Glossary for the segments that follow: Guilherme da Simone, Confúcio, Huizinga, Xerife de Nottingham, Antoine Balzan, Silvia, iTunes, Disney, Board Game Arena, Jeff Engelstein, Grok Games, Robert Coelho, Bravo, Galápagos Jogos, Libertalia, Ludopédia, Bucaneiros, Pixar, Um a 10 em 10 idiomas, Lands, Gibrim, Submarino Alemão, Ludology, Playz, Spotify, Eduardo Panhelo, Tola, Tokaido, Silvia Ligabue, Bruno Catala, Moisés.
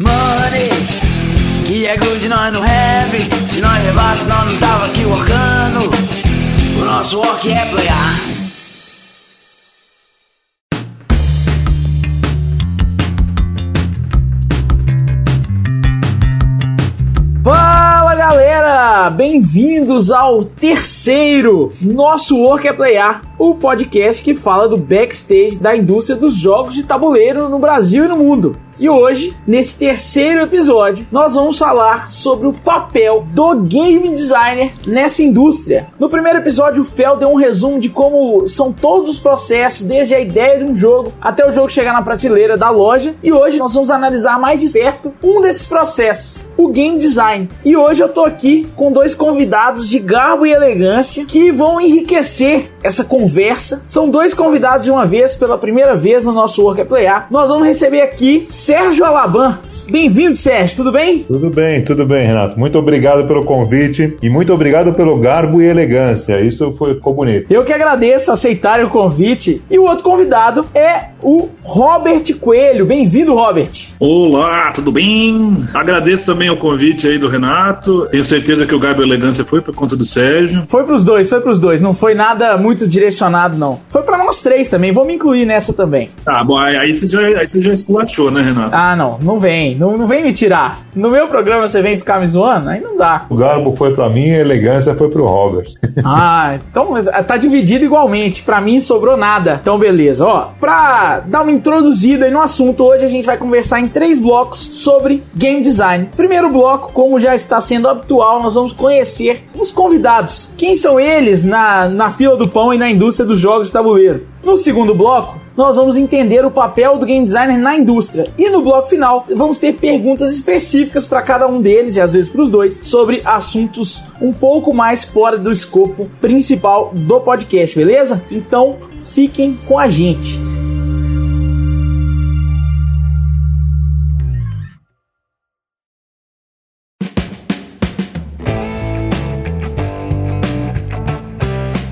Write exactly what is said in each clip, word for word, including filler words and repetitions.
Money, que é good, nós não have. Se nós levasse, nós não tava aqui workando. O nosso work é playar. Fala galera, bem-vindos ao terceiro Nosso Work é Playar, o podcast que fala do backstage da indústria dos jogos de tabuleiro no Brasil e no mundo. E hoje, nesse terceiro episódio, nós vamos falar sobre o papel do game designer nessa indústria. No primeiro episódio, o Fel deu um resumo de como são todos os processos, desde a ideia de um jogo até o jogo chegar na prateleira da loja. E hoje nós vamos analisar mais de perto um desses processos, o game design. E hoje eu tô aqui com dois convidados de garbo e elegância que vão enriquecer essa conversa. São dois convidados de uma vez, pela primeira vez no nosso Work é Playar. Nós vamos receber aqui Sérgio Alaban. Bem-vindo, Sérgio, tudo bem? Tudo bem, tudo bem, Renato. Muito obrigado pelo convite e muito obrigado pelo garbo e elegância. Isso foi, ficou bonito. Eu que agradeço aceitarem o convite. E o outro convidado é o Robert Coelho. Bem-vindo, Robert. Olá, tudo bem? Agradeço também o convite aí do Renato. Tenho certeza que o garbo e elegância foi por conta do Sérgio. Foi pros dois, foi pros dois. Não foi nada muito direcionado, não. Foi pra nós três também. Vou me incluir nessa também. Tá bom, aí você já, aí você já esculachou, né, Renato? Ah, não, não vem, não, não vem me tirar. No meu programa você vem ficar me zoando? Aí não dá. O garbo foi pra mim e a elegância foi pro Robert. Ah, então tá dividido igualmente. Pra mim sobrou nada. Então beleza, ó, pra dar uma introduzida aí no assunto, hoje a gente vai conversar em três blocos sobre game design. Primeiro bloco, como já está sendo habitual, nós vamos conhecer os convidados. Quem são eles na, na fila do pão e na indústria dos jogos de tabuleiro. No segundo bloco, nós vamos entender o papel do game designer na indústria. E no bloco final, vamos ter perguntas específicas para cada um deles, e às vezes para os dois, sobre assuntos um pouco mais fora do escopo principal do podcast, beleza? Então, fiquem com a gente.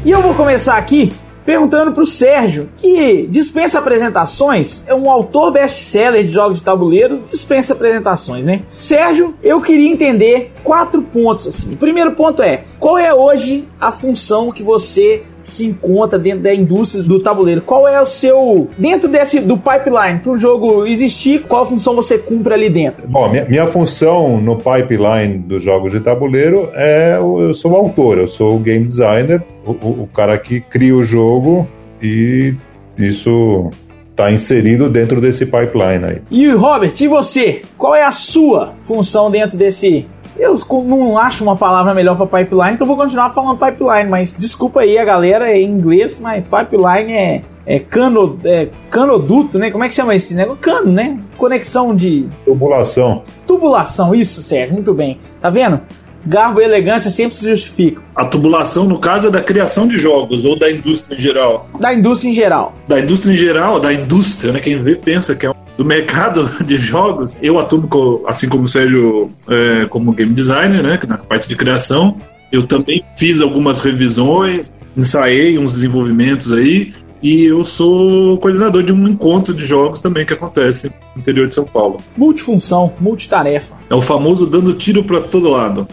E eu vou começar aqui perguntando pro Sérgio, que dispensa apresentações, é um autor best-seller de jogos de tabuleiro, dispensa apresentações, né? Sérgio, eu queria entender quatro pontos, assim. O primeiro ponto é, qual é hoje a função que você se encontra dentro da indústria do tabuleiro? Qual é o seu... Dentro desse, do pipeline, para o jogo existir, qual função você cumpre ali dentro? Bom, minha, minha função no pipeline dos jogos de tabuleiro é... Eu sou o autor, eu sou o game designer, o, o, o cara que cria o jogo, e isso está inserido dentro desse pipeline aí. E, Robert, e você? Qual é a sua função dentro desse... Eu não acho uma palavra melhor para pipeline, então vou continuar falando pipeline, mas desculpa aí a galera, é em inglês, mas pipeline é, é, cano, é canoduto, né? Como é que chama esse negócio? Cano, né? Conexão de... Tubulação. Tubulação, isso, Sérgio, muito bem. Tá vendo? Garbo e elegância sempre se justificam. A tubulação, no caso, é da criação de jogos ou da indústria em geral? Da indústria em geral. Da indústria em geral, da indústria, né? Quem vê pensa que é um... do mercado de jogos, eu atuo, assim como o Sérgio, é, como game designer, né, na parte de criação. Eu também fiz algumas revisões, ensaiei uns desenvolvimentos aí, e eu sou coordenador de um encontro de jogos também que acontece no interior de São Paulo. Multifunção, multitarefa. É o famoso dando tiro pra todo lado.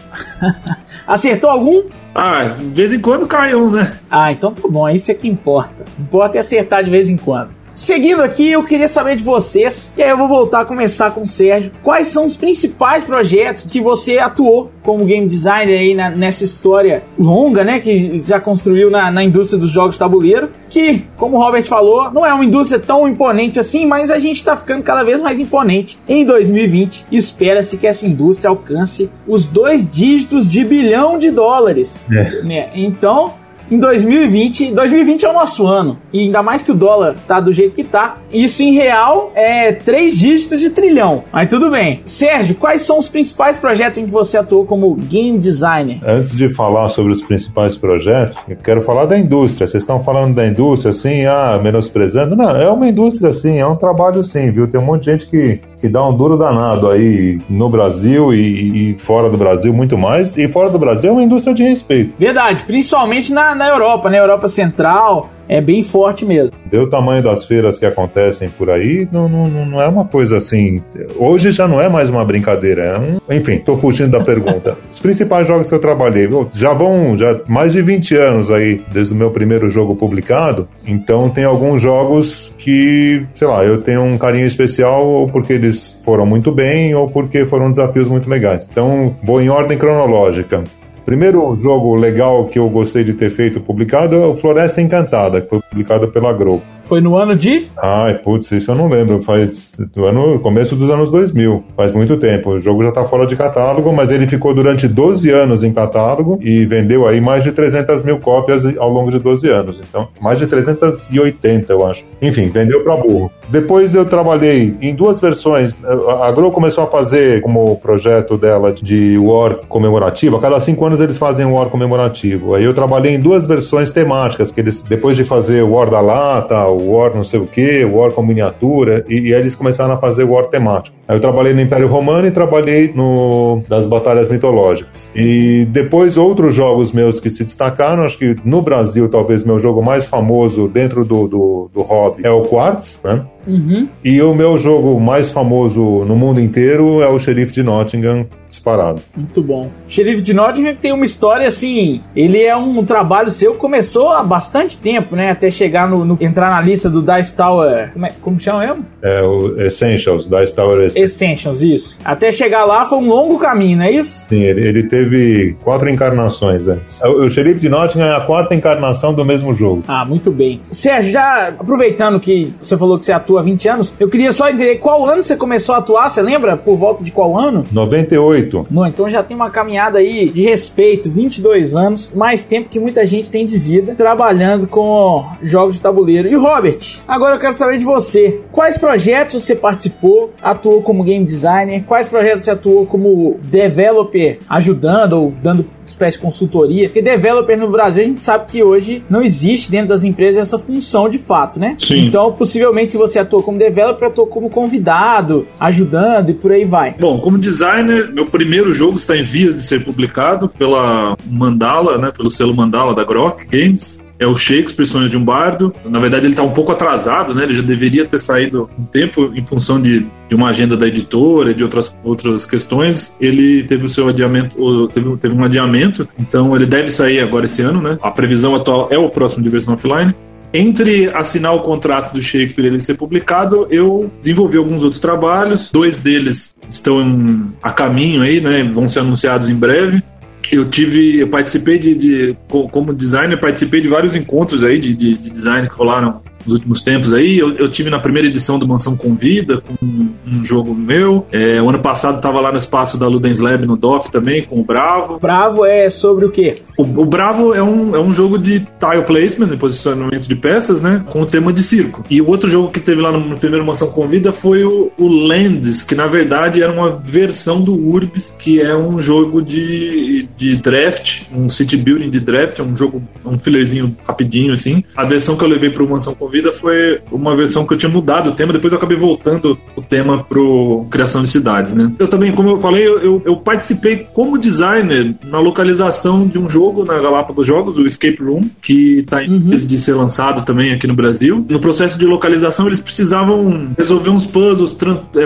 Acertou algum? Ah, de vez em quando cai um, né? Ah, então tá bom, isso é que importa. Importa é acertar de vez em quando. Seguindo aqui, eu queria saber de vocês, e aí eu vou voltar a começar com o Sérgio, quais são os principais projetos que você atuou como game designer aí na, nessa história longa, né, que já construiu na, na indústria dos jogos de tabuleiro, que, como o Robert falou, não é uma indústria tão imponente assim, mas a gente tá ficando cada vez mais imponente em dois mil e vinte, e espera-se que essa indústria alcance os dois dígitos de bilhão de dólares. É. Né? Então... Em dois mil e vinte, dois mil e vinte é o nosso ano, e ainda mais que o dólar tá do jeito que tá, isso em real é três dígitos de trilhão, mas tudo bem. Sérgio, quais são os principais projetos em que você atuou como game designer? Antes de falar sobre os principais projetos, eu quero falar da indústria. Vocês estão falando da indústria assim, ah, menosprezando? Não, é uma indústria sim, é um trabalho sim, viu? Tem um monte de gente que... que dá um duro danado aí no Brasil e, e fora do Brasil muito mais, e fora do Brasil é uma indústria de respeito. Verdade, principalmente na, na Europa, né? Europa Central, é bem forte mesmo. Pelo tamanho das feiras que acontecem por aí, não, não, não é uma coisa assim... Hoje já não é mais uma brincadeira. É um... Enfim, tô fugindo da pergunta. Os principais jogos que eu trabalhei, já vão já mais de vinte anos aí, desde o meu primeiro jogo publicado, então tem alguns jogos que, sei lá, eu tenho um carinho especial ou porque eles foram muito bem ou porque foram desafios muito legais. Então, vou em ordem cronológica. Primeiro jogo legal que eu gostei de ter feito publicado é o Floresta Encantada, que foi publicado pela Grow. Foi no ano de? Ai, putz, isso eu não lembro. Faz do ano, começo dos anos dois mil. Faz muito tempo. O jogo já tá fora de catálogo, mas ele ficou durante doze anos em catálogo e vendeu aí mais de trezentas mil cópias ao longo de doze anos. Então, mais de trezentas e oitenta, eu acho. Enfim, vendeu pra burro. Depois eu trabalhei em duas versões. A Grow começou a fazer como projeto dela de War comemorativo. A cada cinco anos eles fazem um War comemorativo. Aí eu trabalhei em duas versões temáticas, que eles, depois de fazer o War da Lata, War não sei o que, War com miniatura, e, e aí eles começaram a fazer War temático. Aí eu trabalhei no Império Romano e trabalhei no das Batalhas Mitológicas. E depois outros jogos meus que se destacaram, acho que no Brasil talvez meu jogo mais famoso dentro do, do, do hobby é o Quartz, né? Uhum. E o meu jogo mais famoso no mundo inteiro é o Xerife de Nottingham, disparado. Muito bom. O Xerife de Nottingham tem uma história assim, ele é um trabalho seu que começou há bastante tempo, né? Até chegar no, no entrar na lista do Dice Tower, como, é, como chama mesmo? É o Essentials, Dice Tower Essentials. Essentials, isso. Até chegar lá foi um longo caminho, não é isso? Sim, ele, ele teve quatro encarnações, né? O, o Xerife de Nottingham é a quarta encarnação do mesmo jogo. Ah, muito bem. Sérgio, já aproveitando que você falou que você atua há vinte anos, eu queria só entender qual ano você começou a atuar, você lembra? Por volta de qual ano? noventa e oito. Não, então já tem uma caminhada aí de respeito, vinte e dois anos, mais tempo que muita gente tem de vida, trabalhando com jogos de tabuleiro. E Robert, agora eu quero saber de você, quais projetos você participou, atuou como game designer, quais projetos você atuou como developer, ajudando ou dando espécie de consultoria, porque developer no Brasil a gente sabe que hoje não existe dentro das empresas essa função de fato, né? Sim. Então, possivelmente, se você atuou como developer, atuou como convidado, ajudando e por aí vai. Bom, como designer, meu primeiro jogo está em vias de ser publicado pela Mandala, né, pelo selo Mandala da Grok Games. É o Shakespeare, Sonho de um Bardo. Na verdade, ele está um pouco atrasado, né? Ele já deveria ter saído um tempo em função de, de uma agenda da editora e de outras, outras questões. Ele teve o seu adiamento, teve, teve um adiamento, então ele deve sair agora esse ano, né? A previsão atual é o próximo de versão offline. Entre assinar o contrato do Shakespeare e ele ser publicado, eu desenvolvi alguns outros trabalhos. Dois deles estão em, a caminho aí, né? Vão ser anunciados em breve. Eu tive, eu participei de, de como designer, participei de vários encontros aí de, de, de design que rolaram nos últimos tempos aí. Eu, eu tive na primeira edição do Mansão Convida com um, um jogo meu. É, o ano passado estava lá no espaço da Ludens Lab no D O F também, com o Bravo. Bravo é sobre o quê? O, o Bravo é um, é um jogo de tile placement, de posicionamento de peças, né? Com o tema de circo. E o outro jogo que teve lá no, no primeiro Mansão Convida foi o, o Lands, que na verdade era uma versão do Urbis, que é um jogo de, de draft, um city building de draft, é um jogo, um fillerzinho rapidinho assim. A versão que eu levei pro Mansão Convida foi uma versão que eu tinha mudado o tema, depois eu acabei voltando o tema pro Criação de Cidades, né? Eu também, como eu falei, eu, eu participei como designer na localização de um jogo na Galápagos Jogos, o Escape Room, que tá em vez de ser lançado também aqui no Brasil. No processo de localização eles precisavam resolver uns puzzles,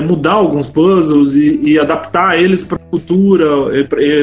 mudar alguns puzzles e, e adaptar eles pra cultura.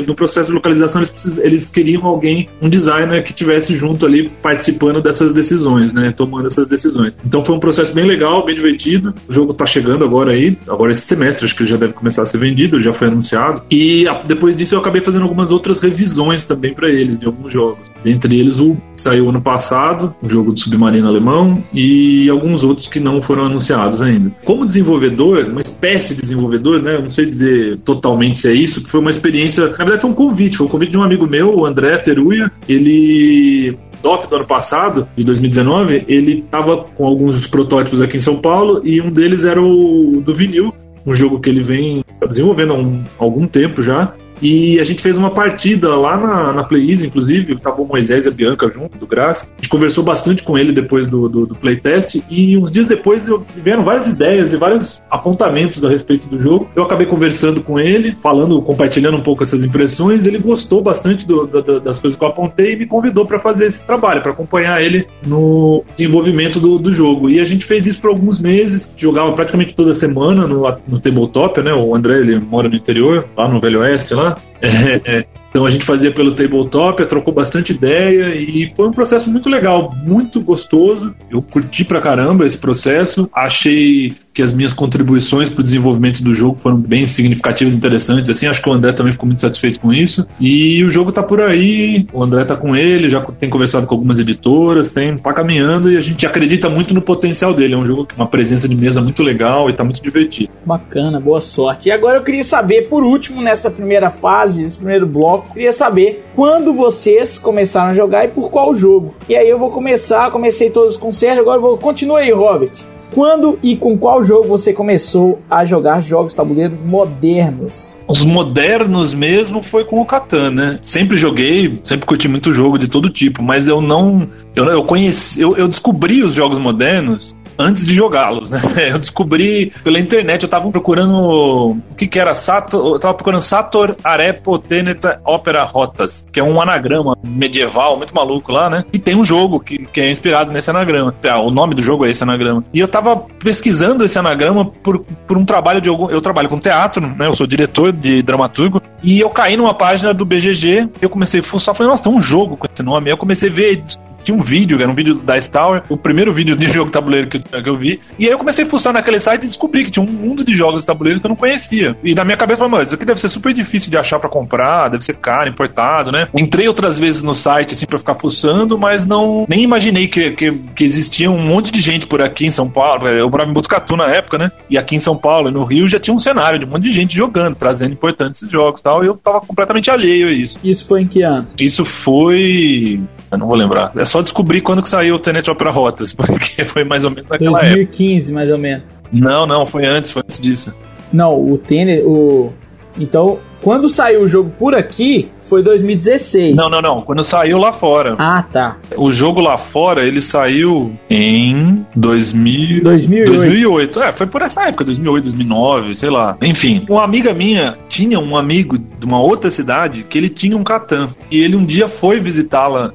No processo de localização eles, precis, eles queriam alguém, um designer que estivesse junto ali participando dessas decisões, né? Tomando essas decisões. decisões. Então foi um processo bem legal, bem divertido. O jogo tá chegando agora aí, agora esse semestre, acho que ele já deve começar a ser vendido, já foi anunciado. E a, depois disso eu acabei fazendo algumas outras revisões também para eles, de alguns jogos. Entre eles o que saiu ano passado, o jogo do Submarino Alemão, e alguns outros que não foram anunciados ainda. Como desenvolvedor, uma espécie de desenvolvedor, né? Eu não sei dizer totalmente se é isso, foi uma experiência, na verdade foi um convite, foi um convite de um amigo meu, o André Teruia. Ele... D O F do ano passado, de dois mil e dezenove, ele estava com alguns protótipos aqui em São Paulo e um deles era o do Vinil, um jogo que ele vem desenvolvendo há um, algum tempo já. E a gente fez uma partida lá na, na Playz, inclusive, tava o Moisés e a Bianca junto, do Graça. A gente conversou bastante com ele depois do, do, do playtest, e uns dias depois eu, vieram várias ideias e vários apontamentos a respeito do jogo. Eu acabei conversando com ele, falando, compartilhando um pouco essas impressões. Ele gostou bastante do, do, das coisas que eu apontei e me convidou para fazer esse trabalho, para acompanhar ele no desenvolvimento do, do jogo. E a gente fez isso por alguns meses, jogava praticamente toda semana no, no Tabletop, né? O André, ele mora no interior, lá no Velho Oeste, lá. É, é. Então a gente fazia pelo Tabletop, trocou bastante ideia e foi um processo muito legal, muito gostoso. Eu curti pra caramba esse processo, achei que as minhas contribuições pro desenvolvimento do jogo foram bem significativas e interessantes, assim. Acho que o André também ficou muito satisfeito com isso. E o jogo tá por aí, o André tá com ele, já tem conversado com algumas editoras, tem, tá caminhando, e a gente acredita muito no potencial dele. É um jogo que tem uma presença de mesa muito legal e tá muito divertido. Bacana, boa sorte. E agora eu queria saber, por último, nessa primeira fase, nesse primeiro bloco, eu queria saber quando vocês começaram a jogar e por qual jogo. E aí eu vou começar, comecei todos com o Sérgio, agora eu vou continuar aí, Robert. Quando e com qual jogo você começou a jogar jogos tabuleiro modernos? Os modernos mesmo foi com o Catan, né? Sempre joguei, sempre curti muito jogo de todo tipo, mas eu não... Eu, eu conheci... Eu, eu descobri os jogos modernos antes de jogá-los, né? Eu descobri pela internet, eu tava procurando... O que que era? Sator, eu tava procurando Sator Arepoteneta Opera Rotas, que é um anagrama medieval, muito maluco lá, né? E tem um jogo que, que é inspirado nesse anagrama. Ah, o nome do jogo é esse anagrama. E eu tava pesquisando esse anagrama por, por um trabalho de... Eu trabalho com teatro, né? Eu sou diretor de dramaturgo. E eu caí numa página do B G G. Eu comecei a fuçar, falei, nossa, tem um jogo com esse nome. Aí eu comecei a ver... Tinha um vídeo, que era um vídeo da Dice Tower, o primeiro vídeo de jogo tabuleiro que eu, que eu vi. E aí eu comecei a fuçar naquele site e descobri que tinha um mundo de jogos tabuleiros que eu não conhecia. E na minha cabeça eu falei, mano, isso aqui deve ser super difícil de achar pra comprar, deve ser caro, importado, né? Entrei outras vezes no site, assim, pra ficar fuçando, mas não, nem imaginei que, que, que existia um monte de gente por aqui em São Paulo. Eu morava em Botucatu na época, né? E aqui em São Paulo e no Rio já tinha um cenário de um monte de gente jogando, trazendo importantes jogos e tal. E eu tava completamente alheio a isso. Isso foi em que ano? Isso foi... Eu não vou lembrar. É só descobrir quando que saiu o Tenet Opera Rotas, porque foi mais ou menos naquela época. dois mil e quinze, mais ou menos. Não, não, foi antes, foi antes disso. Não, o Tenet, o... Então, quando saiu o jogo por aqui, foi dois mil e dezesseis. Não, não, não, quando saiu lá fora. Ah, tá. O jogo lá fora, ele saiu em dois mil... dois mil e oito. dois mil e oito, é, foi por essa época, dois mil e oito, dois mil e nove, sei lá. Enfim, uma amiga minha tinha um amigo de uma outra cidade que ele tinha um Catan. E ele um dia foi visitá-la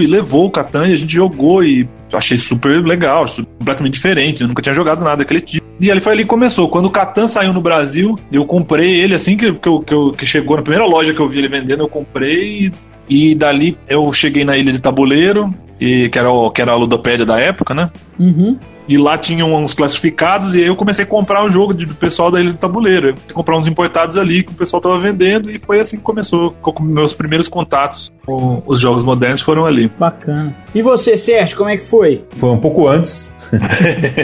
e levou o Catan e a gente jogou e... achei super legal, completamente diferente, eu nunca tinha jogado nada daquele tipo. E ali foi ali que começou. Quando o Catan saiu no Brasil, eu comprei ele assim que, que, eu, que chegou na primeira loja que eu vi ele vendendo, eu comprei e, e dali eu cheguei na Ilha de Tabuleiro, e, que, era o, que era a ludopédia da época, né? Uhum. E lá tinham uns classificados, e aí eu comecei a comprar o jogo do pessoal da Ilha do Tabuleiro. Eu comecei a comprar uns importados ali que o pessoal tava vendendo, e foi assim que começou. Meus primeiros contatos com os jogos modernos foram ali. Bacana. E você, Sérgio, como é que foi? Foi um pouco antes.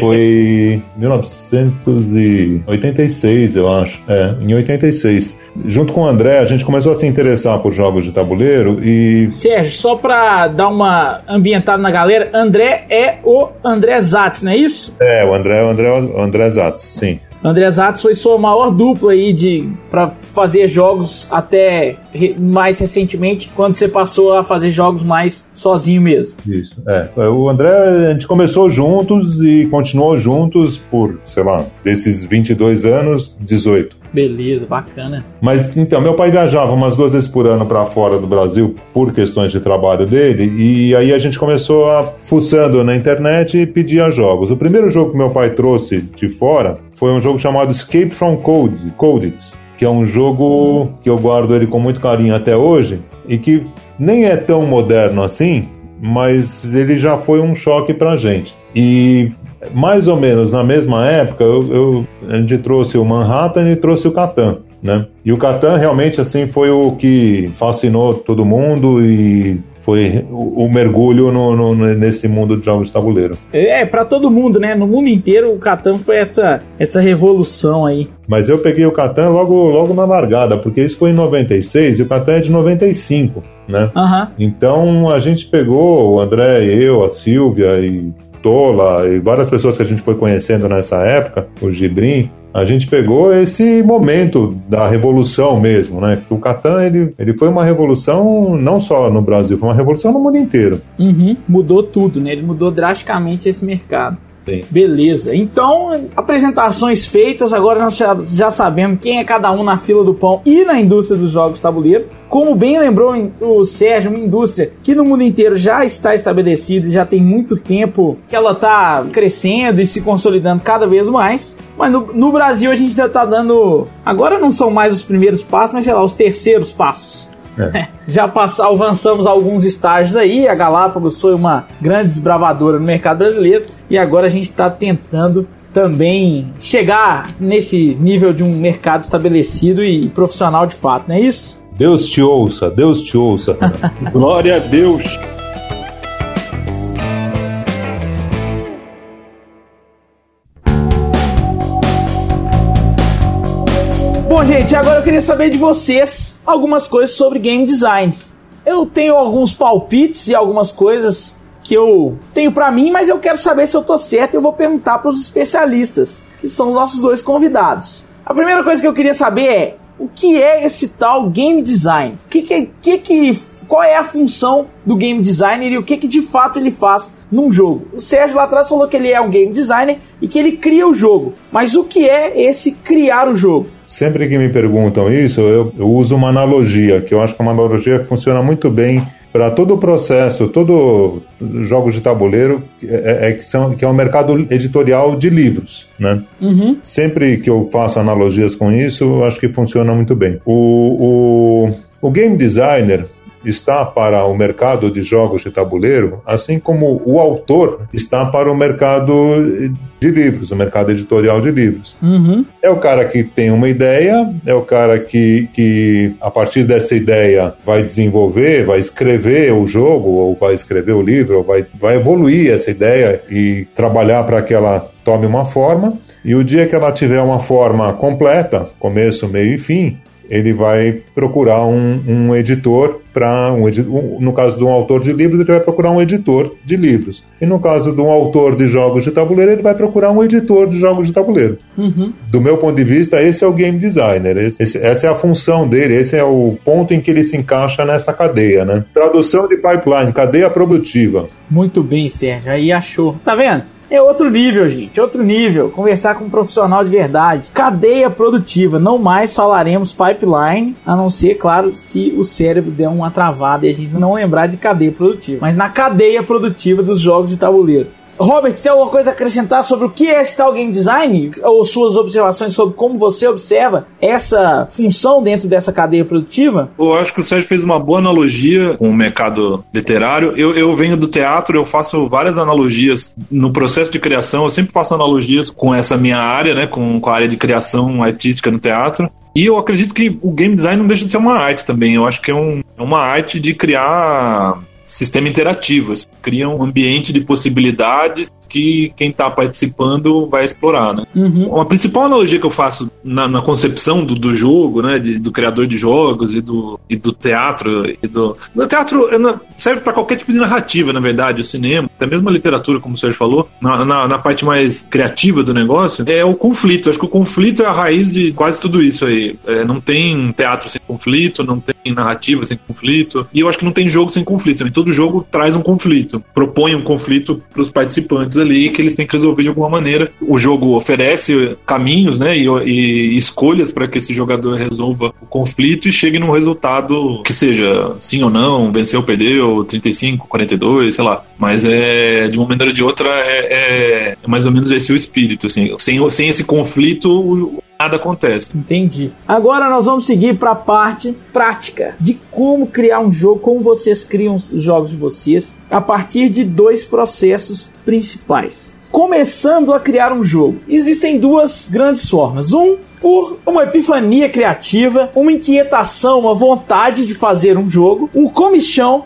Foi em mil novecentos e oitenta e seis, eu acho. É, em oitenta e seis. Junto com o André, a gente começou a se interessar por jogos de tabuleiro e... Sérgio, só pra dar uma ambientada na galera, André é o André Zatz, não é isso? É, o André, o André, o André Zatz, sim. André Zatz foi sua maior dupla aí de, pra fazer jogos até re, mais recentemente, quando você passou a fazer jogos mais sozinho mesmo. Isso, é. O André, a gente começou juntos e continuou juntos por, sei lá, desses vinte e dois anos, dezoito. Beleza, bacana. Mas, então, meu pai viajava umas duas vezes por ano pra fora do Brasil por questões de trabalho dele, e aí a gente começou a, fuçando na internet, e pedia jogos. O primeiro jogo que meu pai trouxe de fora foi um jogo chamado Escape from Code, Codits, que é um jogo que eu guardo ele com muito carinho até hoje, e que nem é tão moderno assim, mas ele já foi um choque pra gente. E... mais ou menos na mesma época, eu, eu, a gente trouxe o Manhattan e trouxe o Catan, né? E o Catan realmente assim, foi o que fascinou todo mundo e foi o, o mergulho no, no, nesse mundo de jogos de tabuleiro. É, pra todo mundo, né? No mundo inteiro o Catan foi essa, essa revolução aí. Mas eu peguei o Catan logo, logo na largada, porque isso foi em noventa e seis e o Catan é de noventa e cinco, né? Uhum. Então a gente pegou, o André, eu, a Silvia e... Tola e várias pessoas que a gente foi conhecendo nessa época, o Gibrim, a gente pegou esse momento da revolução mesmo, né? O Catan, ele, ele foi uma revolução não só no Brasil, foi uma revolução no mundo inteiro. Uhum, mudou tudo, né? Ele mudou drasticamente esse mercado. Sim. Beleza, então apresentações feitas, agora nós já, já sabemos quem é cada um na fila do pão e na indústria dos jogos tabuleiro. Como bem lembrou o Sérgio, uma indústria que no mundo inteiro já está estabelecida e já tem muito tempo que ela está crescendo e se consolidando cada vez mais. Mas no, no Brasil a gente ainda está dando... Agora não são mais os primeiros passos, mas sei lá, os terceiros passos. É. Já passa, avançamos alguns estágios aí, a Galápagos foi uma grande desbravadora no mercado brasileiro e agora a gente está tentando também chegar nesse nível de um mercado estabelecido e profissional de fato, não é isso? Deus te ouça, Deus te ouça. Glória a Deus. Bom, gente, agora eu queria saber de vocês algumas coisas sobre game design. Eu tenho alguns palpites e algumas coisas que eu tenho pra mim, mas eu quero saber se eu tô certo e eu vou perguntar pros especialistas, que são os nossos dois convidados. A primeira coisa que eu queria saber é: o que é esse tal game design? Que, que, que, que, qual é a função do game designer e o que, que de fato ele faz num jogo? O Sérgio lá atrás falou que ele é um game designer e que ele cria o jogo. Mas o que é esse criar o jogo? Sempre que me perguntam isso, eu, eu uso uma analogia, que eu acho que é uma analogia que funciona muito bem para todo o processo, todo jogo de tabuleiro, é, é, que, são, que é um mercado editorial de livros, né? Uhum. Sempre que eu faço analogias com isso, eu acho que funciona muito bem. O, o, o game designer está para o mercado de jogos de tabuleiro, assim como o autor está para o mercado de livros, o mercado editorial de livros. Uhum. É o cara que tem uma ideia, é o cara que, que a partir dessa ideia vai desenvolver, vai escrever o jogo, ou vai escrever o livro, ou vai, vai evoluir essa ideia e trabalhar para que ela tome uma forma, e o dia que ela tiver uma forma completa, começo, meio e fim, ele vai procurar um, um editor para um, um, no caso de um autor de livros, ele vai procurar um editor de livros. E no caso de um autor de jogos de tabuleiro, ele vai procurar um editor de jogos de tabuleiro. Uhum. Do meu ponto de vista, esse é o game designer. Esse, essa é a função dele, esse é o ponto em que ele se encaixa nessa cadeia, né? Tradução de pipeline, cadeia produtiva. Muito bem, Sérgio. Aí achou. Tá vendo? É outro nível, gente, outro nível. Conversar com um profissional de verdade. Cadeia produtiva, não mais falaremos pipeline, a não ser, claro, se o cérebro der uma travada e a gente não lembrar de cadeia produtiva. Mas na cadeia produtiva dos jogos de tabuleiro. Robert, você tem alguma coisa a acrescentar sobre o que é esse tal game design? Ou suas observações sobre como você observa essa função dentro dessa cadeia produtiva? Eu acho que o Sérgio fez uma boa analogia com o mercado literário. Eu, eu venho do teatro, eu faço várias analogias no processo de criação. Eu sempre faço analogias com essa minha área, né, com, com a área de criação artística no teatro. E eu acredito que o game design não deixa de ser uma arte também. Eu acho que é, um, é uma arte de criar... sistema interativo, cria um ambiente de possibilidades que quem está participando vai explorar, né? Uhum. A principal analogia que eu faço na, na concepção do, do jogo, né, de, do criador de jogos e do, e do teatro, e do o teatro serve para qualquer tipo de narrativa, na verdade, o cinema, até mesmo a literatura, como o Sérgio falou, na, na, na parte mais criativa do negócio, é o conflito. Acho que o conflito é a raiz de quase tudo isso aí. É, não tem teatro sem conflito, não tem narrativa sem conflito, e eu acho que não tem jogo sem conflito, né? Todo jogo traz um conflito, propõe um conflito para os participantes ali que eles têm que resolver de alguma maneira. O jogo oferece caminhos, né, e, e escolhas para que esse jogador resolva o conflito e chegue num resultado que seja sim ou não, venceu, perdeu, trinta e cinco, quarenta e dois, sei lá. Mas é, de uma maneira ou de outra é, é, é mais ou menos esse o espírito, assim. Sem, sem esse conflito... nada acontece. Entendi. Agora nós vamos seguir para a parte prática de como criar um jogo, como vocês criam os jogos de vocês a partir de dois processos principais. Começando a criar um jogo, existem duas grandes formas. Um, por uma epifania criativa, uma inquietação, uma vontade de fazer um jogo, um comichão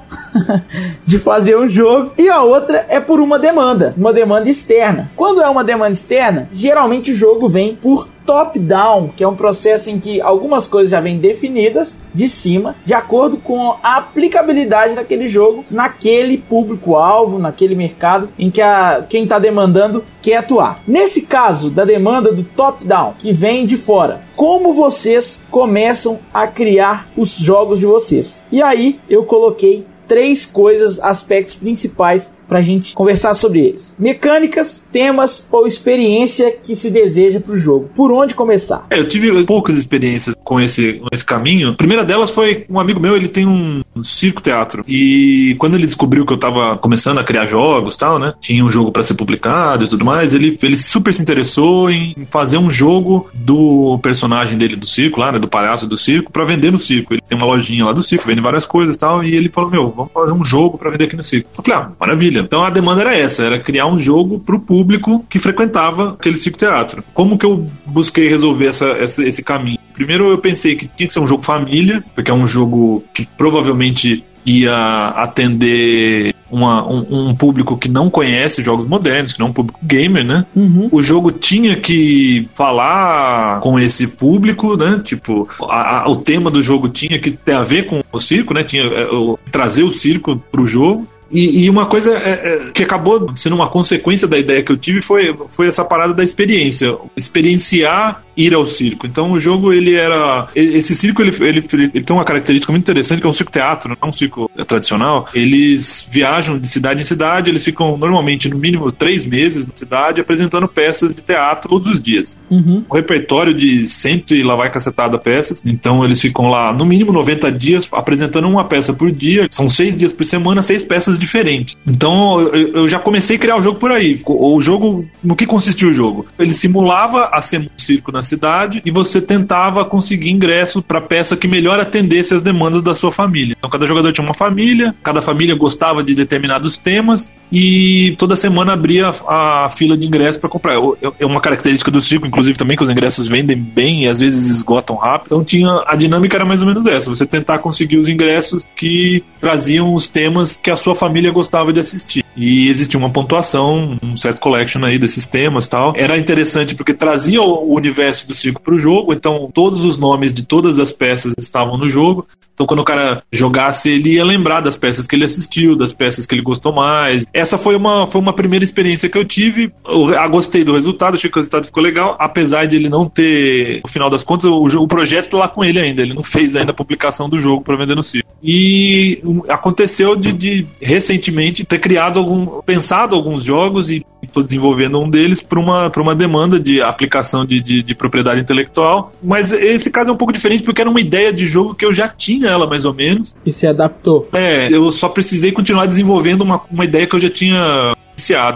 de fazer um jogo, e a outra é por uma demanda, uma demanda externa. Quando é uma demanda externa, geralmente o jogo vem por top-down, que é um processo em que algumas coisas já vêm definidas de cima, de acordo com a aplicabilidade daquele jogo naquele público-alvo, naquele mercado em que a, quem está demandando quer atuar. Nesse caso da demanda do top-down, que vem de fora, como vocês começam a criar os jogos de vocês? E aí eu coloquei três coisas, aspectos principais para a gente conversar sobre eles. Mecânicas, temas ou experiência que se deseja para o jogo. Por onde começar? É, eu tive poucas experiências com esse, com esse caminho. A primeira delas foi um amigo meu, ele tem um circo-teatro. E quando ele descobriu que eu estava começando a criar jogos e tal, né? Tinha um jogo para ser publicado e tudo mais. Ele, ele super se interessou em fazer um jogo do personagem dele do circo, lá, né? Do palhaço do circo, para vender no circo. Ele tem uma lojinha lá do circo, vende várias coisas e tal. E ele falou, meu, vamos fazer um jogo para vender aqui no circo. Eu falei, ah, maravilha. Então a demanda era essa, era criar um jogo pro público que frequentava aquele circo-teatro. Como que eu busquei resolver essa, essa, esse caminho? Primeiro eu pensei que tinha que ser um jogo família, porque é um jogo que provavelmente ia atender uma, um, um público que não conhece jogos modernos, que não é um público gamer, né? Uhum. O jogo tinha que falar com esse público, né? Tipo, a, a, o tema do jogo tinha que ter a ver com o circo, né? Tinha é, o, trazer o circo pro jogo. E, e uma coisa é, é, que acabou sendo uma consequência da ideia que eu tive foi, foi essa parada da experiência. Experienciar ir ao circo. Então o jogo, ele era... Esse circo, ele, ele, ele tem uma característica muito interessante, que é um circo-teatro, não um circo tradicional. Eles viajam de cidade em cidade, eles ficam normalmente no mínimo três meses na cidade apresentando peças de teatro todos os dias. Uhum. Um repertório de cento e lá vai cacetada peças. Então eles ficam lá no mínimo noventa dias apresentando uma peça por dia. São seis dias por semana, seis peças diferente. Então eu já comecei a criar o jogo por aí. O jogo, no que consistia o jogo? Ele simulava a ser um circo na cidade e você tentava conseguir ingresso para peça que melhor atendesse as demandas da sua família. Então cada jogador tinha uma família, cada família gostava de determinados temas e toda semana abria a fila de ingresso para comprar. É uma característica do circo, inclusive, também, que os ingressos vendem bem e às vezes esgotam rápido. Então tinha, a dinâmica era mais ou menos essa. Você tentar conseguir os ingressos que traziam os temas que a sua família família gostava de assistir. E existia uma pontuação, um set collection aí desses temas e tal. Era interessante porque trazia o universo do circo pro jogo, então todos os nomes de todas as peças estavam no jogo. Então quando o cara jogasse, ele ia lembrar das peças que ele assistiu, das peças que ele gostou mais. Essa foi uma, foi uma primeira experiência que eu tive. Eu gostei do resultado, achei que o resultado ficou legal, apesar de ele não ter, no final das contas, o, o projeto tá lá com ele ainda. Ele não fez ainda a publicação do jogo para vender no circo. E aconteceu de, de recentemente ter criado algum, pensado alguns jogos e estou desenvolvendo um deles para uma, para uma demanda de aplicação de, de, de propriedade intelectual, mas esse caso é um pouco diferente porque era uma ideia de jogo que eu já tinha ela mais ou menos. E se adaptou. É, eu só precisei continuar desenvolvendo uma, uma ideia que eu já tinha...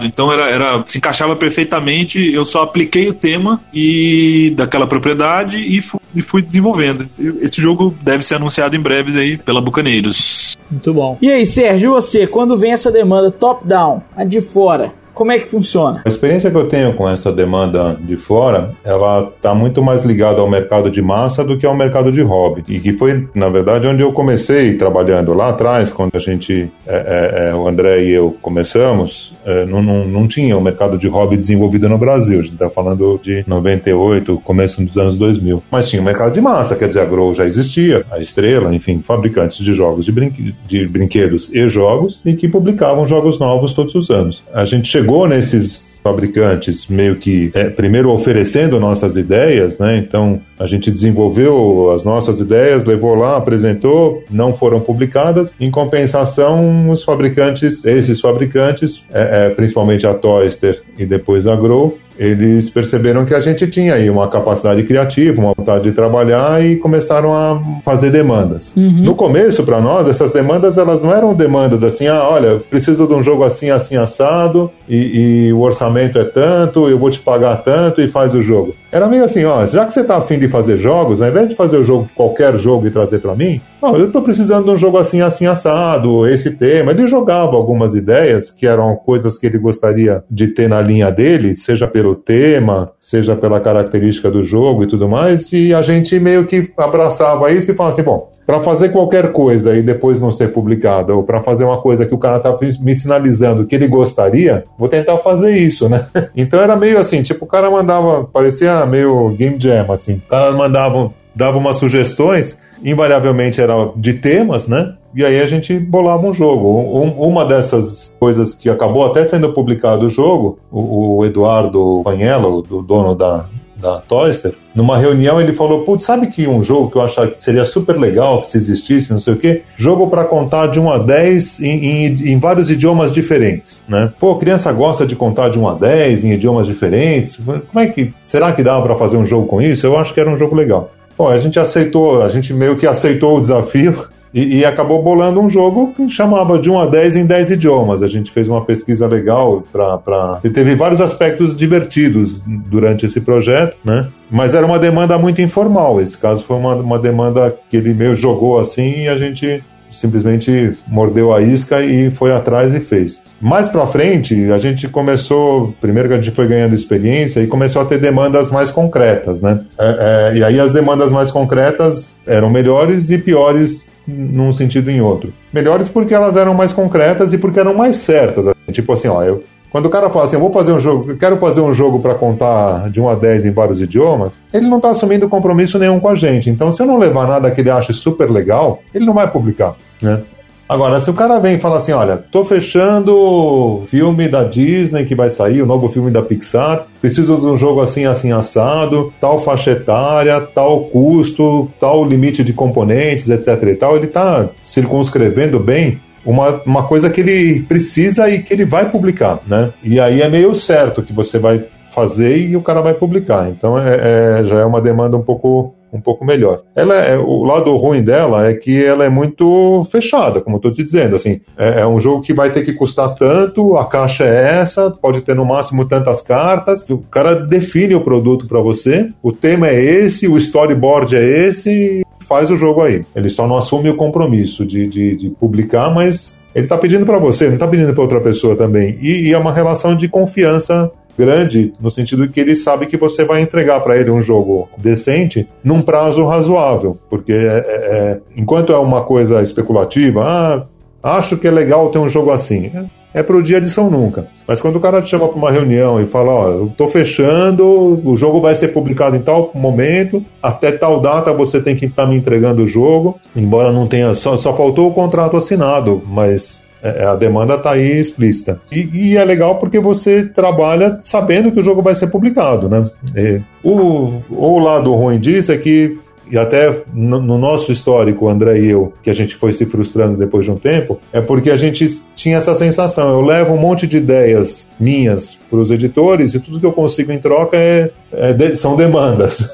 Então era, era, se encaixava perfeitamente. Eu só apliquei o tema e daquela propriedade e fui, e fui desenvolvendo. Esse jogo deve ser anunciado em breve aí pela Bucaneiros. Muito bom. E aí, Sérgio, você, quando vem essa demanda top-down, a de fora, como é que funciona? A experiência que eu tenho com essa demanda de fora, ela está muito mais ligada ao mercado de massa do que ao mercado de hobby. E que foi, na verdade, onde eu comecei trabalhando lá atrás, quando a gente, é, é, é, o André e eu começamos, é, não, não, não tinha o mercado de hobby desenvolvido no Brasil. A gente está falando de noventa e oito, começo dos anos dois mil. Mas tinha o mercado de massa, quer dizer, a Grow já existia, a Estrela, enfim, fabricantes de jogos, de, brinque, de brinquedos e jogos, e que publicavam jogos novos todos os anos. A gente chegou Chegou nesses fabricantes meio que é, primeiro oferecendo nossas ideias, né? Então a gente desenvolveu as nossas ideias, levou lá, apresentou, não foram publicadas. Em compensação, os fabricantes, esses fabricantes, é, é, principalmente a Toyster e depois a Grow, eles perceberam que a gente tinha aí uma capacidade criativa, uma vontade de trabalhar e começaram a fazer demandas. Uhum. No começo, para nós, essas demandas, elas não eram demandas assim, ah, olha, eu preciso de um jogo assim, assim, assado, e, e o orçamento é tanto, eu vou te pagar tanto e faz o jogo. Era meio assim, ó, já que você tá afim de fazer jogos, ao invés de fazer o jogo, qualquer jogo e trazer para mim, ó, eu tô precisando de um jogo assim, assim, assado, esse tema. Ele jogava algumas ideias que eram coisas que ele gostaria de ter na linha dele, seja pelo tema, seja pela característica do jogo e tudo mais, e a gente meio que abraçava isso e falava assim, bom, para fazer qualquer coisa e depois não ser publicado, ou para fazer uma coisa que o cara tá me sinalizando que ele gostaria, vou tentar fazer isso, né? Então era meio assim, tipo, o cara mandava, parecia meio game jam, assim. O cara mandava, dava umas sugestões, invariavelmente era de temas, né? E aí a gente bolava um jogo. Um, uma dessas coisas que acabou até sendo publicado o jogo, o, o Eduardo Panhelo, o dono da, da Toyster, numa reunião ele falou, putz, sabe que um jogo que eu achava que seria super legal, que se existisse, não sei o quê? Jogo pra contar de um a dez em, em, em vários idiomas diferentes, né? Pô, criança gosta de contar de um a dez em idiomas diferentes. Como é que... Será que dava pra fazer um jogo com isso? Eu acho que era um jogo legal. Bom, a gente aceitou, a gente meio que aceitou o desafio. E, e acabou bolando um jogo que chamava de um a dez em dez idiomas. A gente fez uma pesquisa legal pra, pra... E teve vários aspectos divertidos durante esse projeto, né? Mas era uma demanda muito informal. Esse caso foi uma, uma demanda que ele meio jogou assim e a gente simplesmente mordeu a isca e foi atrás e fez. Mais pra frente, a gente começou... Primeiro que a gente foi ganhando experiência e começou a ter demandas mais concretas, né? É, é, e aí as demandas mais concretas eram melhores e piores num sentido em outro. Melhores porque elas eram mais concretas e porque eram mais certas. Assim. Tipo assim, ó, eu, quando o cara fala assim, eu vou fazer um jogo, eu quero fazer um jogo para contar de um a dez em vários idiomas, ele não tá assumindo compromisso nenhum com a gente. Então, se eu não levar nada que ele ache super legal, ele não vai publicar, né? Agora, se o cara vem e fala assim, olha, tô fechando o filme da Disney que vai sair, o novo filme da Pixar, preciso de um jogo assim, assim, assado, tal faixa etária, tal custo, tal limite de componentes, etc e tal, ele tá circunscrevendo bem uma, uma coisa que ele precisa e que ele vai publicar, né? E aí é meio certo que você vai fazer e o cara vai publicar. Então é, é, já é uma demanda um pouco... um pouco melhor. Ela é, o lado ruim dela é que ela é muito fechada, como eu estou te dizendo, assim, é, é um jogo que vai ter que custar tanto, a caixa é essa, pode ter no máximo tantas cartas, o cara define o produto para você, o tema é esse, o storyboard é esse, faz o jogo aí. Ele só não assume o compromisso de, de, de publicar, mas ele está pedindo para você, não está pedindo para outra pessoa também, e, e é uma relação de confiança grande, no sentido que ele sabe que você vai entregar para ele um jogo decente num prazo razoável, porque é, é, enquanto é uma coisa especulativa, ah, acho que é legal ter um jogo assim, é, é pro dia de São Nunca. Mas quando o cara te chama para uma reunião e fala, ó, eu tô fechando, o jogo vai ser publicado em tal momento, até tal data você tem que estar me entregando o jogo, embora não tenha, só, só faltou o contrato assinado, mas... a demanda está aí explícita. E, e é legal porque você trabalha sabendo que o jogo vai ser publicado, né? E o, o lado ruim disso é que, e até no, no nosso histórico, André e eu, que a gente foi se frustrando depois de um tempo, é porque a gente tinha essa sensação, eu levo um monte de ideias minhas para os editores e tudo que eu consigo em troca é, é de, são demandas.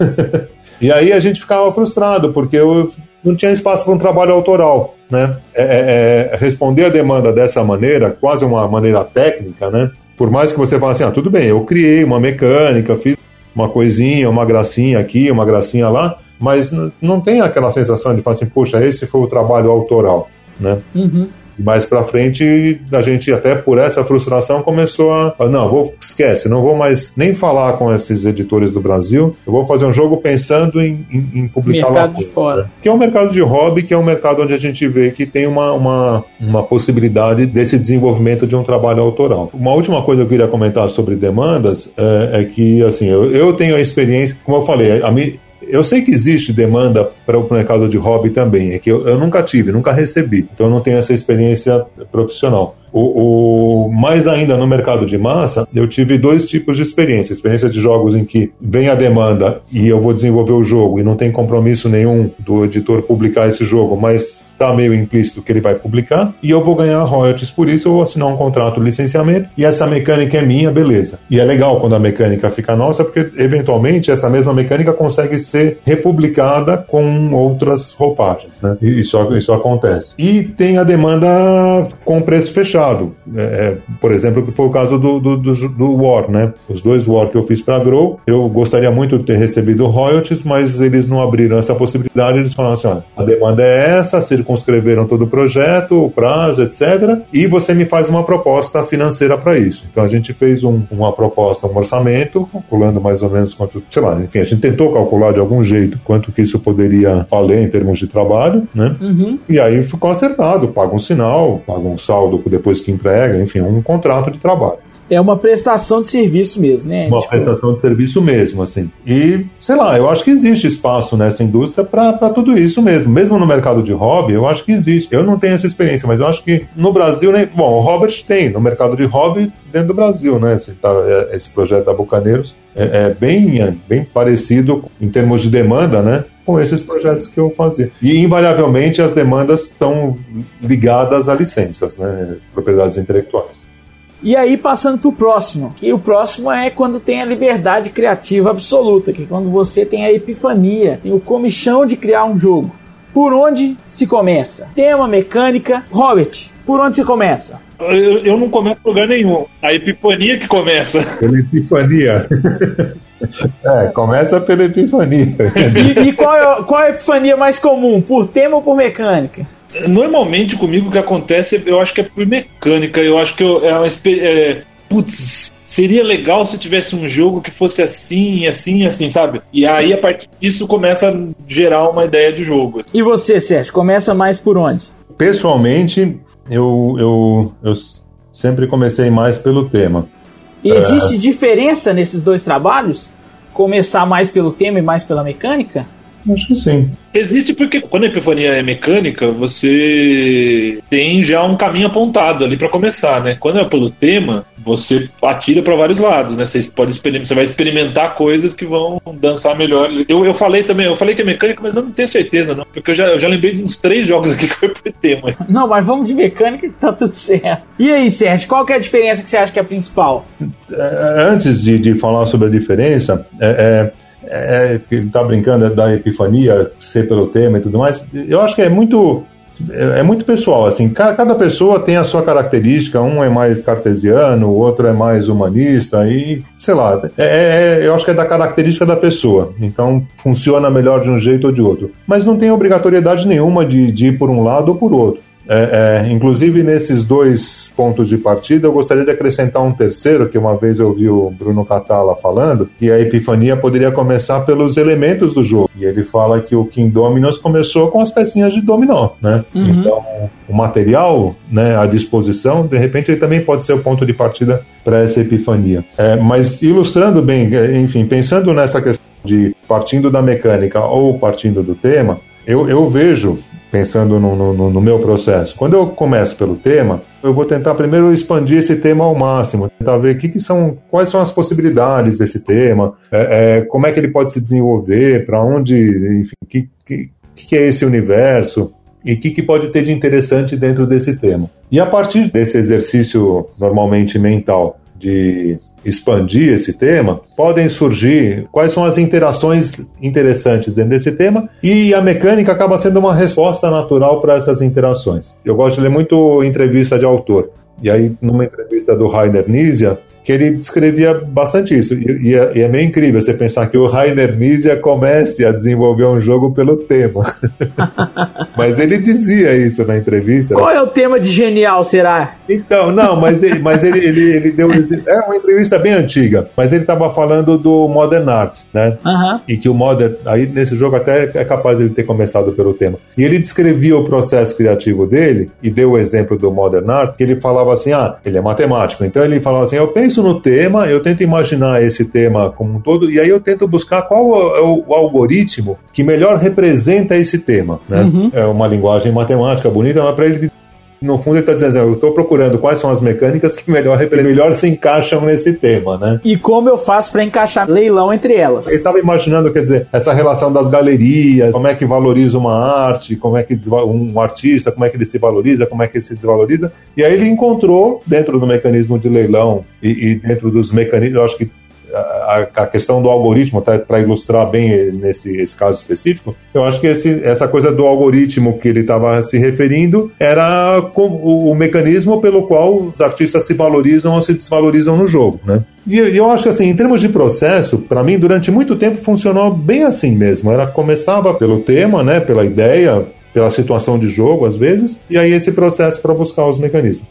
E aí a gente ficava frustrado, porque eu não tinha espaço para um trabalho autoral, né? É, é, responder a demanda dessa maneira, quase uma maneira técnica, né? Por mais que você fale assim, ah, tudo bem, eu criei uma mecânica, fiz uma coisinha, uma gracinha aqui, uma gracinha lá, mas não tem aquela sensação de falar assim, poxa, esse foi o trabalho autoral, né? Uhum. Mais pra frente, a gente até por essa frustração começou a... Não, vou, esquece, não vou mais nem falar com esses editores do Brasil. Eu vou fazer um jogo pensando em, em, em publicar mercado lá fora. De fora. Né? Que é um mercado de hobby, que é um mercado onde a gente vê que tem uma, uma, uma possibilidade desse desenvolvimento de um trabalho autoral. Uma última coisa que eu queria comentar sobre demandas é, é que, assim, eu, eu tenho a experiência... Como eu falei, a minha... Eu sei que existe demanda para o mercado de hobby também, é que eu, eu nunca tive, nunca recebi, então eu não tenho essa experiência profissional. O, o, mais ainda no mercado de massa, eu tive dois tipos de experiência. Experiência de jogos em que vem a demanda e eu vou desenvolver o jogo e não tem compromisso nenhum do editor publicar esse jogo, mas está meio implícito que ele vai publicar e eu vou ganhar royalties por isso, eu vou assinar um contrato de licenciamento e essa mecânica é minha, beleza. E é legal quando a mecânica fica nossa, porque eventualmente essa mesma mecânica consegue ser republicada com outras roupagens, né? E isso, isso acontece. E tem a demanda com preço fechado. mercado. É, por exemplo, que foi o caso do, do, do, do War, né? Os dois War que eu fiz para a Grow, eu gostaria muito de ter recebido royalties, mas eles não abriram essa possibilidade, eles falaram assim, olha, a demanda é essa, circunscreveram todo o projeto, o prazo, etcétera, e você me faz uma proposta financeira para isso. Então a gente fez um, uma proposta, um orçamento, calculando mais ou menos quanto, sei lá, enfim, a gente tentou calcular de algum jeito quanto que isso poderia valer em termos de trabalho, né? Uhum. E aí ficou acertado, paga um sinal, paga um saldo depois que entrega, enfim, um contrato de trabalho. É uma prestação de serviço mesmo, né? Uma tipo... prestação de serviço mesmo, assim. E, sei lá, eu acho que existe espaço nessa indústria para tudo isso mesmo. Mesmo no mercado de hobby, eu acho que existe. Eu não tenho essa experiência, mas eu acho que no Brasil... Né? Bom, o Robert tem, no mercado de hobby, dentro do Brasil, né? Assim, tá, é, esse projeto da Bucaneiros é, é, bem, é bem parecido em termos de demanda, né? Com esses projetos que eu fazia. E, invariavelmente, as demandas estão ligadas a licenças, né? Propriedades intelectuais. E aí, passando para o próximo, que o próximo é quando tem a liberdade criativa absoluta, que é quando você tem a epifania, tem o comichão de criar um jogo. Por onde se começa? Tema, mecânica. Robert, por onde se começa? Eu, eu não começo em lugar nenhum. A epifania que começa. Pela epifania. É, começa pela epifania. E, e qual, é, qual é a epifania mais comum? Por tema ou por mecânica? Normalmente comigo o que acontece, eu acho que é por mecânica, eu acho que eu, é uma é, putz, seria legal se tivesse um jogo que fosse assim, assim, assim, sabe? E aí a partir disso começa a gerar uma ideia de jogo. E você, Sérgio, começa mais por onde? Pessoalmente, eu, eu, eu sempre comecei mais pelo tema. E existe é... diferença nesses dois trabalhos? Começar mais pelo tema e mais pela mecânica? Acho que sim. Existe porque quando a epifania é mecânica, você tem já um caminho apontado ali pra começar, né? Quando é pelo tema, você atira pra vários lados, né? Você pode experimentar, você vai experimentar coisas que vão dançar melhor. Eu, eu falei também, eu falei que é mecânica, mas eu não tenho certeza, não. Porque eu já, eu já lembrei de uns três jogos aqui que foi por tema. Não, mas vamos de mecânica que tá tudo certo. E aí, Sérgio, qual que é a diferença que você acha que é a principal? Antes de, de falar sobre a diferença, é... é... É, ele tá brincando é da epifania ser pelo tema e tudo mais. Eu acho que é muito é, é muito pessoal, assim, cada, cada pessoa tem a sua característica, um é mais cartesiano, o outro é mais humanista e, sei lá, é, é, eu acho que é da característica da pessoa, então funciona melhor de um jeito ou de outro, mas não tem obrigatoriedade nenhuma de, de ir por um lado ou por outro. É, é, inclusive nesses dois pontos de partida eu gostaria de acrescentar um terceiro, que uma vez eu vi o Bruno Catala falando, que a epifania poderia começar pelos elementos do jogo, e ele fala que o King Dominos começou com as pecinhas de dominó, né? Uhum. Então o material, né, à disposição, de repente ele também pode ser o ponto de partida para essa epifania. É, mas ilustrando bem, enfim, pensando nessa questão de partindo da mecânica ou partindo do tema, eu, eu vejo, pensando no, no, no meu processo, quando eu começo pelo tema, eu vou tentar primeiro expandir esse tema ao máximo, tentar ver que que são, quais são as possibilidades desse tema, é, é, como é que ele pode se desenvolver, para onde, enfim, o que, que, que é esse universo e o que, que pode ter de interessante dentro desse tema. E a partir desse exercício normalmente mental de expandir esse tema, podem surgir quais são as interações interessantes dentro desse tema, e a mecânica acaba sendo uma resposta natural para essas interações. Eu gosto de ler muito entrevista de autor, e aí numa entrevista do Reiner Knizia, que ele descrevia bastante isso, e, e, é, e é meio incrível você pensar que o Reiner Knizia comece a desenvolver um jogo pelo tema. Mas ele dizia isso na entrevista. Qual, né? É o tema de genial, será? Então, não, mas ele, mas ele, ele, ele deu... É uma entrevista bem antiga, mas ele estava falando do Modern Art, né? Uhum. E que o Modern... Aí nesse jogo até é capaz de ele ter começado pelo tema. E ele descrevia o processo criativo dele, e deu o exemplo do Modern Art, que ele falava assim, ah, ele é matemático, então ele falava assim, eu penso isso no tema, eu tento imaginar esse tema como um todo, e aí eu tento buscar qual é o, o algoritmo que melhor representa esse tema, né? Uhum. É uma linguagem matemática bonita, mas para ele, no fundo, ele está dizendo, eu estou procurando quais são as mecânicas que melhor, que melhor se encaixam nesse tema, né? E como eu faço para encaixar leilão entre elas? Ele estava imaginando, quer dizer, essa relação das galerias, como é que valoriza uma arte, como é que um artista, como é que ele se valoriza, como é que ele se desvaloriza. E aí ele encontrou, dentro do mecanismo de leilão e, e dentro dos mecanismos, eu acho que a, a questão do algoritmo, tá, para ilustrar bem nesse esse caso específico, eu acho que esse, essa coisa do algoritmo que ele estava se referindo era com, o, o mecanismo pelo qual os artistas se valorizam ou se desvalorizam no jogo, né? E eu acho que, assim, em termos de processo, para mim, durante muito tempo, funcionou bem assim mesmo. Ela começava pelo tema, né, pela ideia, pela situação de jogo, às vezes, e aí esse processo para buscar os mecanismos.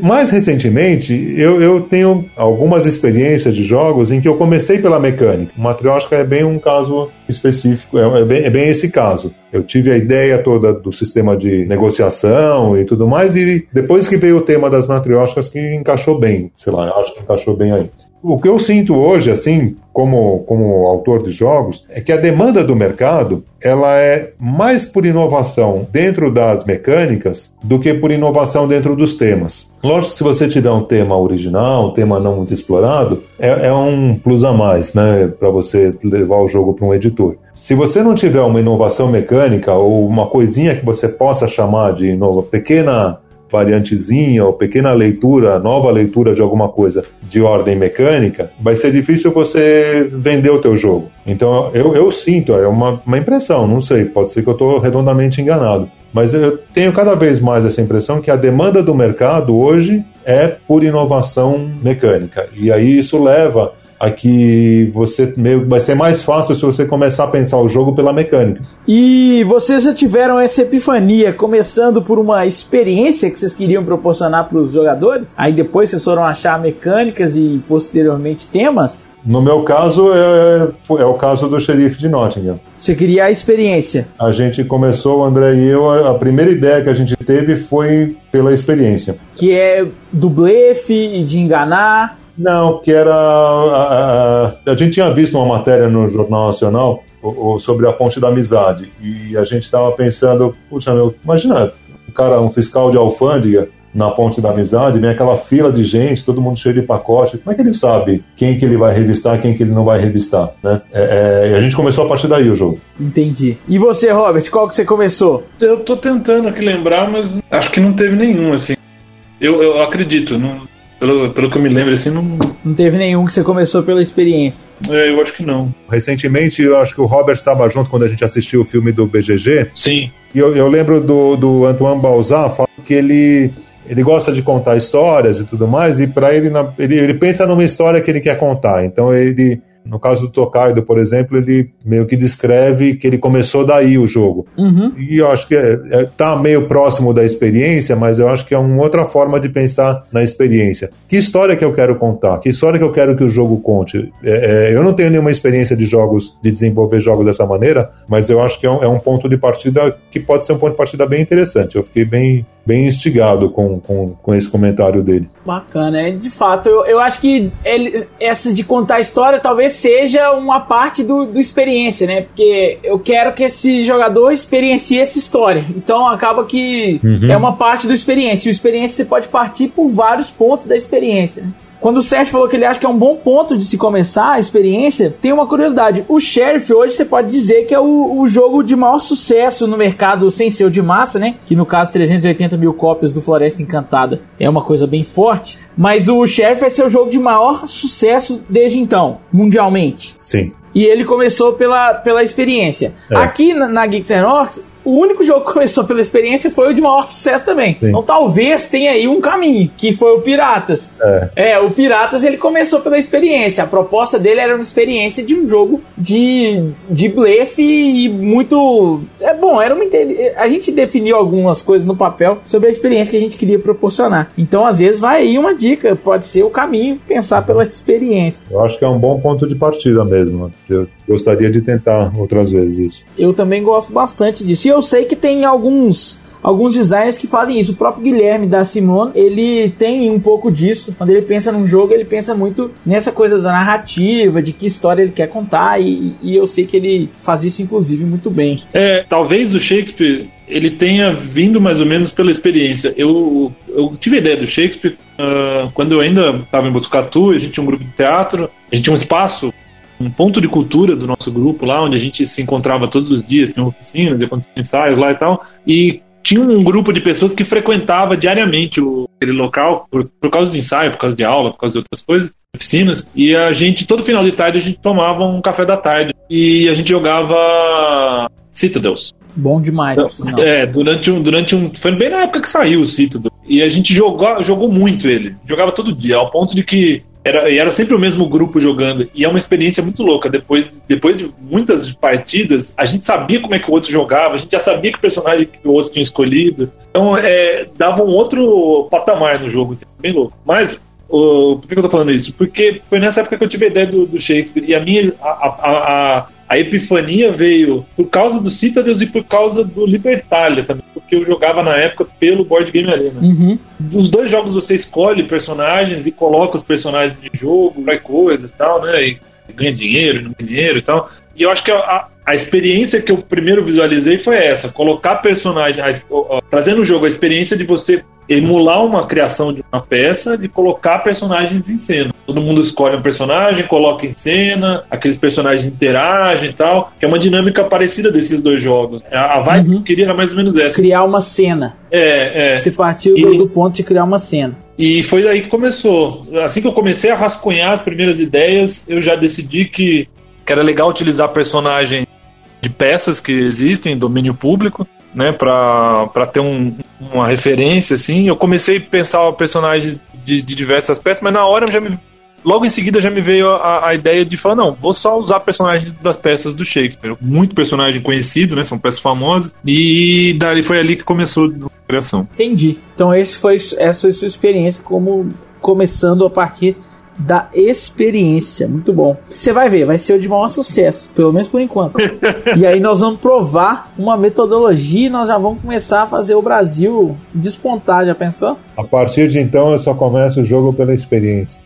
Mais recentemente, eu, eu tenho algumas experiências de jogos em que eu comecei pela mecânica. Matrioshka é bem um caso específico, é, é, bem, é bem esse caso. Eu tive a ideia toda do sistema de negociação e tudo mais, e depois que veio o tema das matrioshkas, que encaixou bem, sei lá, acho que encaixou bem aí. O que eu sinto hoje, assim, como, como autor de jogos, é que a demanda do mercado, ela é mais por inovação dentro das mecânicas do que por inovação dentro dos temas. Lógico que se você tiver um tema original, um tema não muito explorado, é, é um plus a mais, né, para você levar o jogo para um editor. Se você não tiver uma inovação mecânica ou uma coisinha que você possa chamar de inova, pequena variantezinha ou pequena leitura, nova leitura de alguma coisa de ordem mecânica, vai ser difícil você vender o teu jogo. Então eu, eu sinto, é uma, uma impressão, não sei, pode ser que eu estou redondamente enganado, mas eu tenho cada vez mais essa impressão que a demanda do mercado hoje é por inovação mecânica, e aí isso leva a que você meio, vai ser mais fácil se você começar a pensar o jogo pela mecânica. E vocês já tiveram essa epifania, começando por uma experiência que vocês queriam proporcionar para os jogadores? Aí depois vocês foram achar mecânicas e posteriormente temas? No meu caso, é, é o caso do Xerife de Nottingham. Você queria a experiência? A gente começou, o André e eu, a primeira ideia que a gente teve foi pela experiência. Que é do blefe e de enganar... Não, que era... A, a, a gente tinha visto uma matéria no Jornal Nacional o, o, sobre a Ponte da Amizade, e a gente estava pensando, puxa, meu, imagina, um cara, um fiscal de alfândega na Ponte da Amizade, vem aquela fila de gente, todo mundo cheio de pacote, como é que ele sabe quem que ele vai revistar, quem que ele não vai revistar, né? É, é, e a gente começou a partir daí o jogo. Entendi. E você, Robert, qual que você começou? Eu tô tentando aqui lembrar, mas acho que não teve nenhum, assim. Eu, eu acredito, não... Pelo, pelo que eu me lembro, assim, não... Não teve nenhum que você começou pela experiência. É, eu acho que não. Recentemente, eu acho que o Robert estava junto quando a gente assistiu o filme do B G G. Sim. E eu, eu lembro do, do Antoine Balzan falando que ele, ele gosta de contar histórias e tudo mais, e para ele, ele, ele pensa numa história que ele quer contar. Então, ele... No caso do Tokaido, por exemplo, ele meio que descreve que ele começou daí o jogo. Uhum. E eu acho que é, é, tá meio próximo da experiência, mas eu acho que é uma outra forma de pensar na experiência. Que história que eu quero contar? Que história que eu quero que o jogo conte? É, é, eu não tenho nenhuma experiência de jogos, de desenvolver jogos dessa maneira, mas eu acho que é um, é um ponto de partida que pode ser um ponto de partida bem interessante. Eu fiquei bem... bem instigado com, com, com esse comentário dele. Bacana, de fato, eu, eu acho que ele, essa de contar a história talvez seja uma parte do, do experiência, né? Porque eu quero que esse jogador experiencie essa história, então acaba que uhum. é uma parte do experiência, e o experiência você pode partir por vários pontos da experiência, né? Quando o Sérgio falou que ele acha que é um bom ponto de se começar a experiência, tem uma curiosidade. O Sheriff hoje você pode dizer que é o, o jogo de maior sucesso no mercado sem ser o de massa, né? Que no caso trezentas e oitenta mil cópias do Floresta Encantada é uma coisa bem forte. Mas o Sheriff vai ser o jogo de maior sucesso desde então, mundialmente. Sim. E ele começou pela, pela experiência. É. Aqui na, na Geeks and Orcs, o único jogo que começou pela experiência foi o de maior sucesso também. Sim. Então talvez tenha aí um caminho, que foi o Piratas. É. é, o Piratas ele começou pela experiência. A proposta dele era uma experiência de um jogo de, de blefe e muito... É bom, era uma... a gente definiu algumas coisas no papel sobre a experiência que a gente queria proporcionar. Então às vezes vai aí uma dica, pode ser o caminho, pensar pela experiência. Eu acho que é um bom ponto de partida mesmo. Eu gostaria de tentar outras vezes isso. Eu também gosto bastante disso. Eu sei que tem alguns, alguns designers que fazem isso. O próprio Guilherme da Simone, ele tem um pouco disso. Quando ele pensa num jogo, ele pensa muito nessa coisa da narrativa, de que história ele quer contar, e, e eu sei que ele faz isso, inclusive, muito bem. É, talvez o Shakespeare, ele tenha vindo mais ou menos pela experiência. Eu, eu tive a ideia do Shakespeare uh, quando eu ainda estava em Botucatu, a gente tinha um grupo de teatro, a gente tinha um espaço, um ponto de cultura do nosso grupo lá, onde a gente se encontrava todos os dias, tinha oficinas, tinha ensaios lá e tal, e tinha um grupo de pessoas que frequentava diariamente o, aquele local, por, por causa do ensaio, por causa de aula, por causa de outras coisas, oficinas, e a gente, todo final de tarde, a gente tomava um café da tarde e a gente jogava Citadels. Bom demais, por sinal. É, durante um, durante um... Foi bem na época que saiu o Citadel. E a gente jogou, jogou muito ele. Jogava todo dia, ao ponto de que era, era sempre o mesmo grupo jogando. E é uma experiência muito louca. Depois, depois de muitas partidas, a gente sabia como é que o outro jogava, a gente já sabia que personagem que o outro tinha escolhido. Então, é, dava um outro patamar no jogo. Assim, bem louco. Mas... O, por que eu tô falando isso? Porque foi nessa época que eu tive a ideia do, do Shakespeare, e a minha a, a, a, a epifania veio por causa do Citadels e por causa do Libertalia também, porque eu jogava na época pelo Board Game Arena. Uhum. Dos dois jogos você escolhe personagens e coloca os personagens de jogo, vai coisas e tal, né? E ganha dinheiro, não ganha dinheiro e tal. E eu acho que a, a, a experiência que eu primeiro visualizei foi essa, colocar personagem, a, a, a, trazendo o jogo a experiência de você emular uma criação de uma peça e colocar personagens em cena. Todo mundo escolhe um personagem, coloca em cena, aqueles personagens interagem e tal, que é uma dinâmica parecida desses dois jogos. A, a vibe uhum. que eu queria era mais ou menos essa. Criar uma cena. É, é. Você partiu e... do, do ponto de criar uma cena. E foi aí que começou. Assim que eu comecei a rascunhar as primeiras ideias, eu já decidi que, que era legal utilizar personagens de peças que existem, domínio público, né, pra, pra ter um, uma referência, assim. Eu comecei a pensar personagens de, de diversas peças, mas na hora, já me, logo em seguida, já me veio a, a ideia de falar, não, vou só usar personagens das peças do Shakespeare. Muito personagem conhecido, né, são peças famosas, e dali, foi ali que começou a criação. Entendi. Então esse foi, essa foi a sua experiência, como começando a partir da experiência. Muito bom. Você vai ver, vai ser o de maior sucesso, pelo menos por enquanto. E aí nós vamos provar uma metodologia e nós já vamos começar a fazer o Brasil despontar, já pensou? A partir de então eu só começo o jogo pela experiência.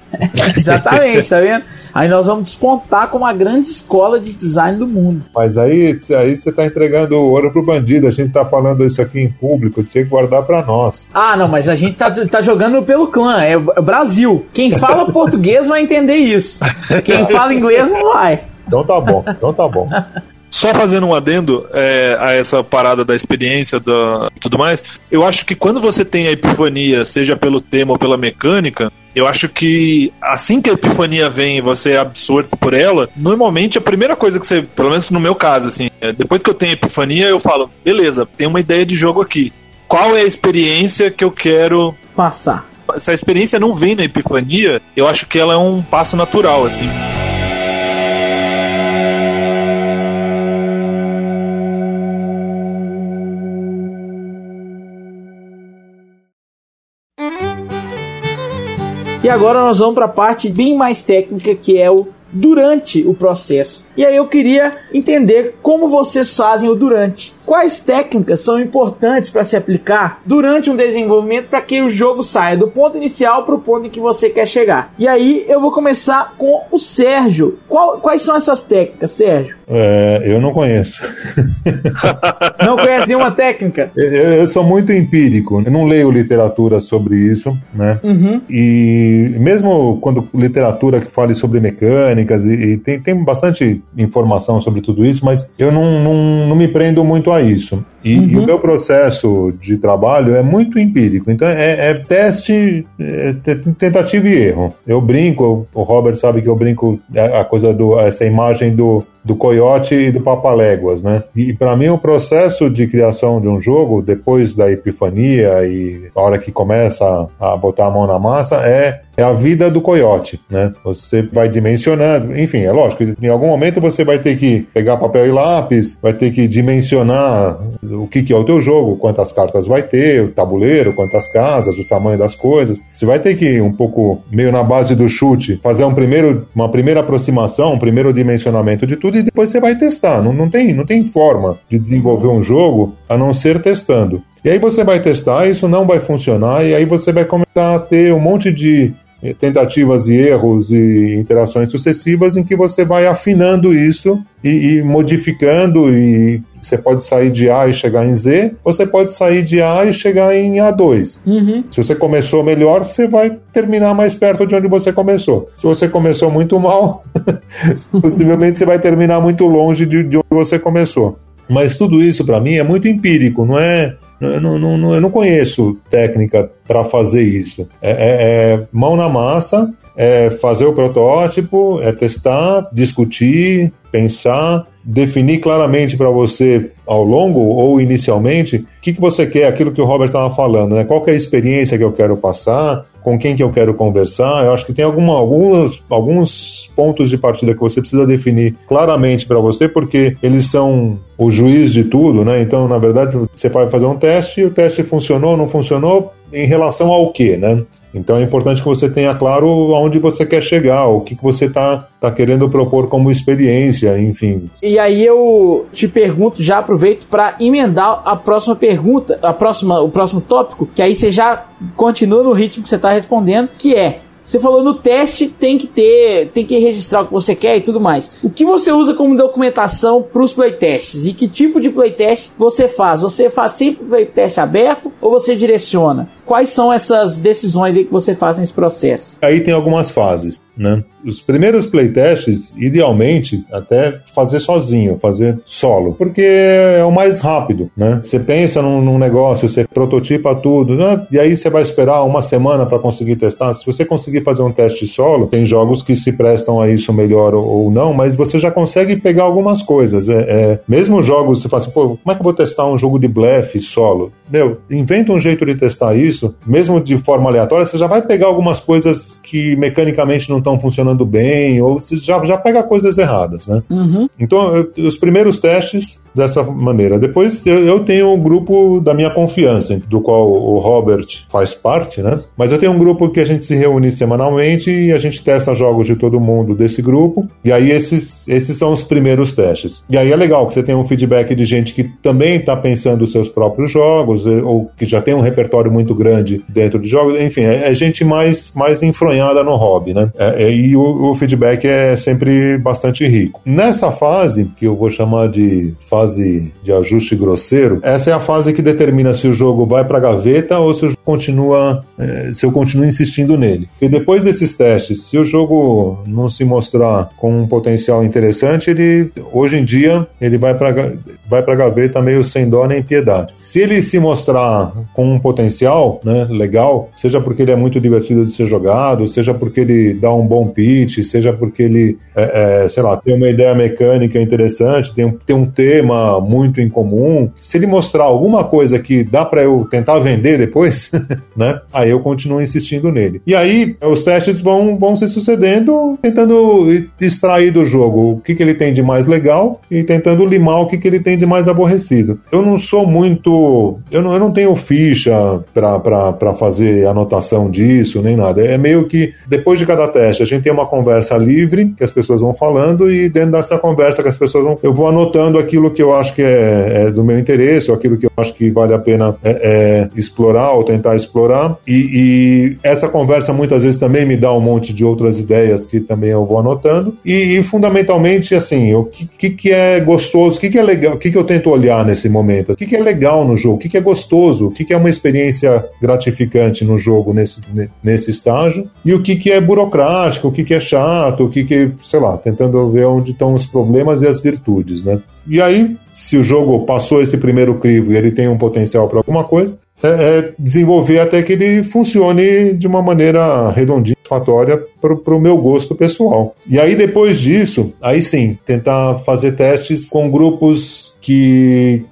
Exatamente, tá vendo? Aí nós vamos despontar como a grande escola de design do mundo. Mas aí, aí você tá entregando ouro pro bandido. A gente tá falando isso aqui em público, tinha que guardar pra nós. Ah, não, mas a gente tá, tá jogando pelo clã, é o Brasil. Quem fala português vai entender isso. Quem fala inglês não vai. Então tá bom, então tá bom. Só fazendo um adendo é, a essa parada da experiência da, e tudo mais, eu acho que quando você tem a epifania, seja pelo tema ou pela mecânica, eu acho que assim que a epifania vem e você é absorto por ela, normalmente a primeira coisa que você, pelo menos no meu caso, assim, é, depois que eu tenho a epifania, eu falo, beleza, tem uma ideia de jogo aqui. Qual é a experiência que eu quero passar? Se a experiência não vem na epifania, eu acho que ela é um passo natural, assim. E agora nós vamos para a parte bem mais técnica, que é o durante o processo. E aí eu queria entender como vocês fazem o durante. Quais técnicas são importantes para se aplicar durante um desenvolvimento para que o jogo saia do ponto inicial para o ponto em que você quer chegar? E aí eu vou começar com o Sérgio. Qual, quais são essas técnicas, Sérgio? É, eu não conheço. Não conhece nenhuma técnica? Eu, eu sou muito empírico. Eu não leio literatura sobre isso, né? Uhum. E mesmo quando literatura que fale sobre mecânicas, e, e tem, tem bastante informação sobre tudo isso, mas eu não, não, não me prendo muito a isso. E, uhum. e o meu processo de trabalho é muito empírico. Então é, é teste, é tentativa e erro. Eu brinco, o Robert sabe que eu brinco a coisa do, essa imagem do, do coiote e do papaléguas, né? E para mim o processo de criação de um jogo, depois da epifania e a hora que começa a botar a mão na massa, é, é a vida do coiote, né? Você vai dimensionando, enfim, é lógico, em algum momento você vai ter que pegar papel e lápis, vai ter que dimensionar o que, que é o teu jogo, quantas cartas vai ter, o tabuleiro, quantas casas, o tamanho das coisas. Você vai ter que, um pouco, meio na base do chute, fazer um primeiro, uma primeira aproximação, um primeiro dimensionamento de tudo, e depois você vai testar. Não, não tem, não tem forma de desenvolver um jogo a não ser testando. E aí você vai testar, isso não vai funcionar, e aí você vai começar a ter um monte de tentativas e erros e interações sucessivas em que você vai afinando isso e, e modificando, e você pode sair de A e chegar em Z, ou você pode sair de A e chegar em A dois. Uhum. Se você começou melhor, você vai terminar mais perto de onde você começou. Se você começou muito mal, possivelmente você vai terminar muito longe de, de onde você começou. Mas tudo isso, para mim, é muito empírico, não é... Eu não, não, eu não conheço técnica para fazer isso. É, é, é mão na massa, é fazer o protótipo, é testar, discutir, pensar, definir claramente para você ao longo ou inicialmente o que, que você quer, aquilo que o Robert estava falando, né? Qual que é a experiência que eu quero passar, com quem que eu quero conversar. Eu acho que tem alguma, alguns, alguns pontos de partida que você precisa definir claramente para você, porque eles são o juiz de tudo, né? Então, na verdade, você vai fazer um teste e o teste funcionou, não funcionou, em relação ao quê, né? Então é importante que você tenha claro aonde você quer chegar, o que, que você está tá querendo propor como experiência, enfim. E aí eu te pergunto, já aproveito para emendar a próxima pergunta, a próxima, o próximo tópico, que aí você já continua no ritmo que você está respondendo, que é, você falou no teste tem que ter, tem que registrar o que você quer e tudo mais. O que você usa como documentação para os playtests? E que tipo de playtest você faz? Você faz sempre playtest aberto ou você direciona? Quais são essas decisões aí que você faz nesse processo? Aí tem algumas fases, né? Os primeiros playtests, idealmente, até fazer sozinho, fazer solo, porque é o mais rápido, né? Você pensa num, num negócio, você prototipa tudo, né? E aí você vai esperar uma semana para conseguir testar. Se você conseguir fazer um teste solo, tem jogos que se prestam a isso melhor ou, ou não, mas você já consegue pegar algumas coisas. É, é, mesmo jogos, você fala assim, pô, como é que eu vou testar um jogo de blefe solo? Meu, inventa um jeito de testar isso, mesmo de forma aleatória, você já vai pegar algumas coisas que mecanicamente não estão funcionando bem, ou você já, já pega coisas erradas, né? Uhum. Então, eu, os primeiros testes dessa maneira. Depois eu, eu tenho um grupo da minha confiança, do qual o Robert faz parte, né? Mas eu tenho um grupo que a gente se reúne semanalmente e a gente testa jogos de todo mundo desse grupo, e aí esses, esses são os primeiros testes. E aí é legal que você tenha um feedback de gente que também está pensando os seus próprios jogos, ou que já tem um repertório muito grande dentro de jogos, enfim, é, é gente mais, mais enfronhada no hobby, né? É, é, e o, o feedback é sempre bastante rico. Nessa fase, que eu vou chamar de fase de ajuste grosseiro, essa é a fase que determina se o jogo vai para a gaveta ou se eu, continua, se eu continuo insistindo nele. E depois desses testes, se o jogo não se mostrar com um potencial interessante, ele, hoje em dia, ele vai para vai para a gaveta meio sem dó nem piedade. Se ele se mostrar com um potencial, né, legal, seja porque ele é muito divertido de ser jogado, seja porque ele dá um bom pitch, seja porque ele, é, é, sei lá, tem uma ideia mecânica interessante, tem, tem um tema muito incomum, se ele mostrar alguma coisa que dá para eu tentar vender depois, né, aí eu continuo insistindo nele. E aí os testes vão, vão se sucedendo, tentando extrair do jogo o que, que ele tem de mais legal e tentando limar o que, que ele tem de mais aborrecido. Eu não sou muito... Eu não, eu não tenho ficha para fazer anotação disso, nem nada. É meio que, depois de cada teste, a gente tem uma conversa livre, que as pessoas vão falando, e dentro dessa conversa que as pessoas vão... Eu vou anotando aquilo que eu acho que é, é do meu interesse, ou aquilo que eu acho que vale a pena é, é, explorar ou tentar explorar, e, e essa conversa muitas vezes também me dá um monte de outras ideias que também eu vou anotando, e, e fundamentalmente assim, o que, que, que é gostoso, o que, que é legal, o que, que eu tento olhar nesse momento, o que, que é legal no jogo, o que, que é gostoso, o que, que é uma experiência gratificante no jogo nesse, nesse estágio, e o que, que é burocrático, o que, que é chato, o que, que, sei lá, tentando ver onde estão os problemas e as virtudes, né? E aí, se o jogo passou esse primeiro crivo e ele tem um potencial para alguma coisa, é, é desenvolver até que ele funcione de uma maneira redondinha, satisfatória para o meu gosto pessoal. E aí, depois disso, aí sim, tentar fazer testes com grupos que...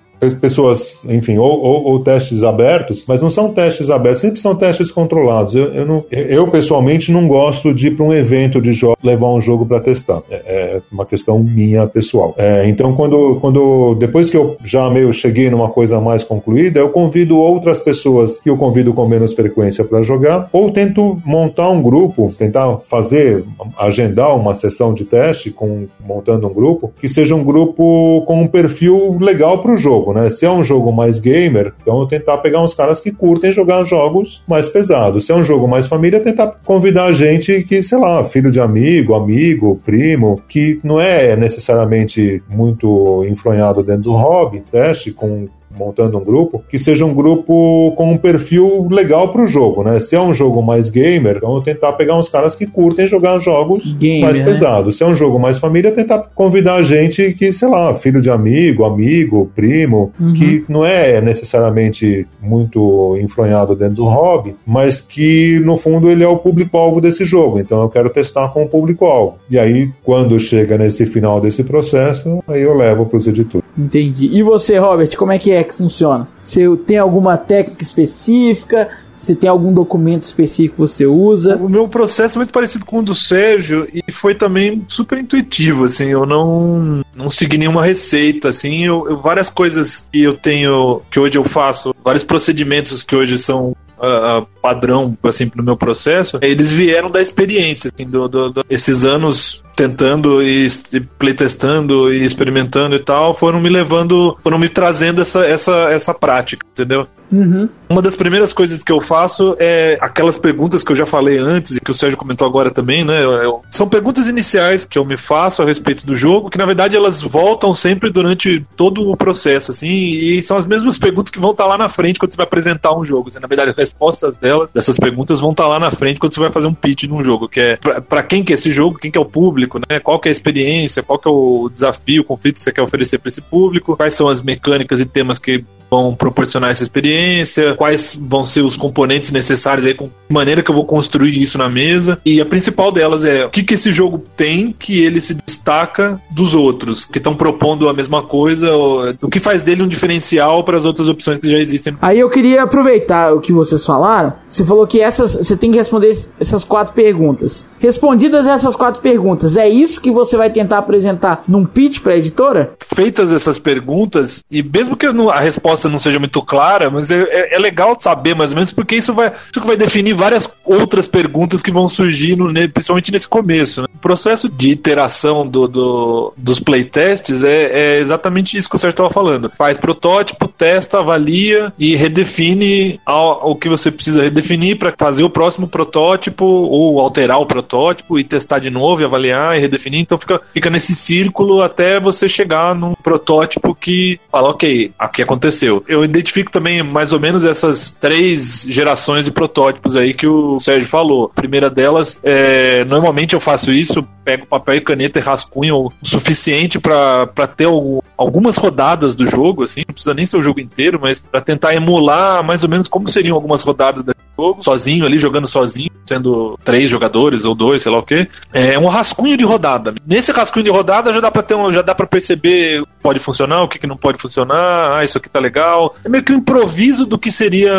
pessoas, enfim, ou, ou, ou testes abertos, mas não são testes abertos, sempre são testes controlados. Eu, eu, não, eu pessoalmente não gosto de ir para um evento de jogo, levar um jogo para testar. É, é uma questão minha pessoal. É, então, quando, quando depois que eu já meio cheguei numa coisa mais concluída, eu convido outras pessoas que eu convido com menos frequência para jogar, ou tento montar um grupo, tentar fazer, agendar uma sessão de teste, com, montando um grupo, que seja um grupo com um perfil legal para o jogo, né? Se é um jogo mais gamer, então eu tentar pegar uns caras que curtem jogar jogos mais pesados. Se é um jogo mais família, tentar convidar gente que, sei lá, filho de amigo, amigo, primo, que não é necessariamente muito enfronhado dentro do hobby, teste com montando um grupo, que seja um grupo com um perfil legal pro jogo, né? Se é um jogo mais gamer, então eu tentar pegar uns caras que curtem jogar jogos gamer, mais pesados. Né? Se é um jogo mais família, tentar convidar gente que, sei lá, filho de amigo, amigo, primo, uhum. que não é necessariamente muito enfronhado dentro do hobby, mas que, no fundo, ele é o público-alvo desse jogo. Então eu quero testar com o público-alvo. E aí, quando chega nesse final desse processo, aí eu levo pros editores. Entendi. E você, Robert, como é que é que funciona? Você tem alguma técnica específica? Se tem algum documento específico que você usa? O meu processo é muito parecido com o do Sérgio e foi também super intuitivo, assim, eu não, não segui nenhuma receita, assim, eu, eu, várias coisas que eu tenho, que hoje eu faço, vários procedimentos que hoje são Uh, padrão, assim, pro meu processo, eles vieram da experiência, assim, do, do, do, esses anos tentando e, e playtestando e experimentando e tal, foram me levando, foram me trazendo essa, essa, essa prática, entendeu? Uhum. Uma das primeiras coisas que eu faço é aquelas perguntas que eu já falei antes e que o Sérgio comentou agora também, né? Eu, eu, são perguntas iniciais que eu me faço a respeito do jogo, que na verdade elas voltam sempre durante todo o processo, assim, e são as mesmas perguntas que vão estar lá na frente quando você vai apresentar um jogo, assim, na verdade as respostas delas, dessas perguntas vão estar lá na frente quando você vai fazer um pitch de um jogo, que é pra, pra quem que é esse jogo, quem que é o público, né? Qual que é a experiência, qual que é o desafio, o conflito que você quer oferecer pra esse público, quais são as mecânicas e temas que vão proporcionar essa experiência, quais vão ser os componentes necessários aí, com que maneira que eu vou construir isso na mesa, e a principal delas é o que que esse jogo tem que ele se destaca dos outros, que estão propondo a mesma coisa, ou, o que faz dele um diferencial para as outras opções que já existem. Aí eu queria aproveitar o que vocês falaram, você falou que essas, você tem que responder essas quatro perguntas. Respondidas essas quatro perguntas, é isso que você vai tentar apresentar num pitch para a editora? Feitas essas perguntas, e mesmo que a resposta não seja muito clara, mas é, é, é legal saber mais ou menos, porque isso vai, isso vai definir várias outras perguntas que vão surgir no, principalmente nesse começo, né? O processo de iteração do, do, dos playtests é, é exatamente isso que o Sérgio estava falando, faz protótipo, testa, avalia e redefine ao, o que você precisa redefinir para fazer o próximo protótipo ou alterar o protótipo e testar de novo e avaliar e redefinir, então fica, fica nesse círculo até você chegar num protótipo que fala, ok, aqui aconteceu. Eu identifico também mais ou menos essas três gerações de protótipos aí que o Sérgio falou. A primeira delas, é, normalmente eu faço isso, pego papel e caneta e rascunho o suficiente para ter o, algumas rodadas do jogo, assim, não precisa nem ser o jogo inteiro, mas para tentar emular mais ou menos como seriam algumas rodadas do jogo, sozinho ali, jogando sozinho, sendo três jogadores ou dois, sei lá o quê. É um rascunho de rodada. Nesse rascunho de rodada já dá para ter um, já dá para perceber o que pode funcionar, o que, que não pode funcionar, ah, isso aqui tá legal. É meio que um improviso do que seria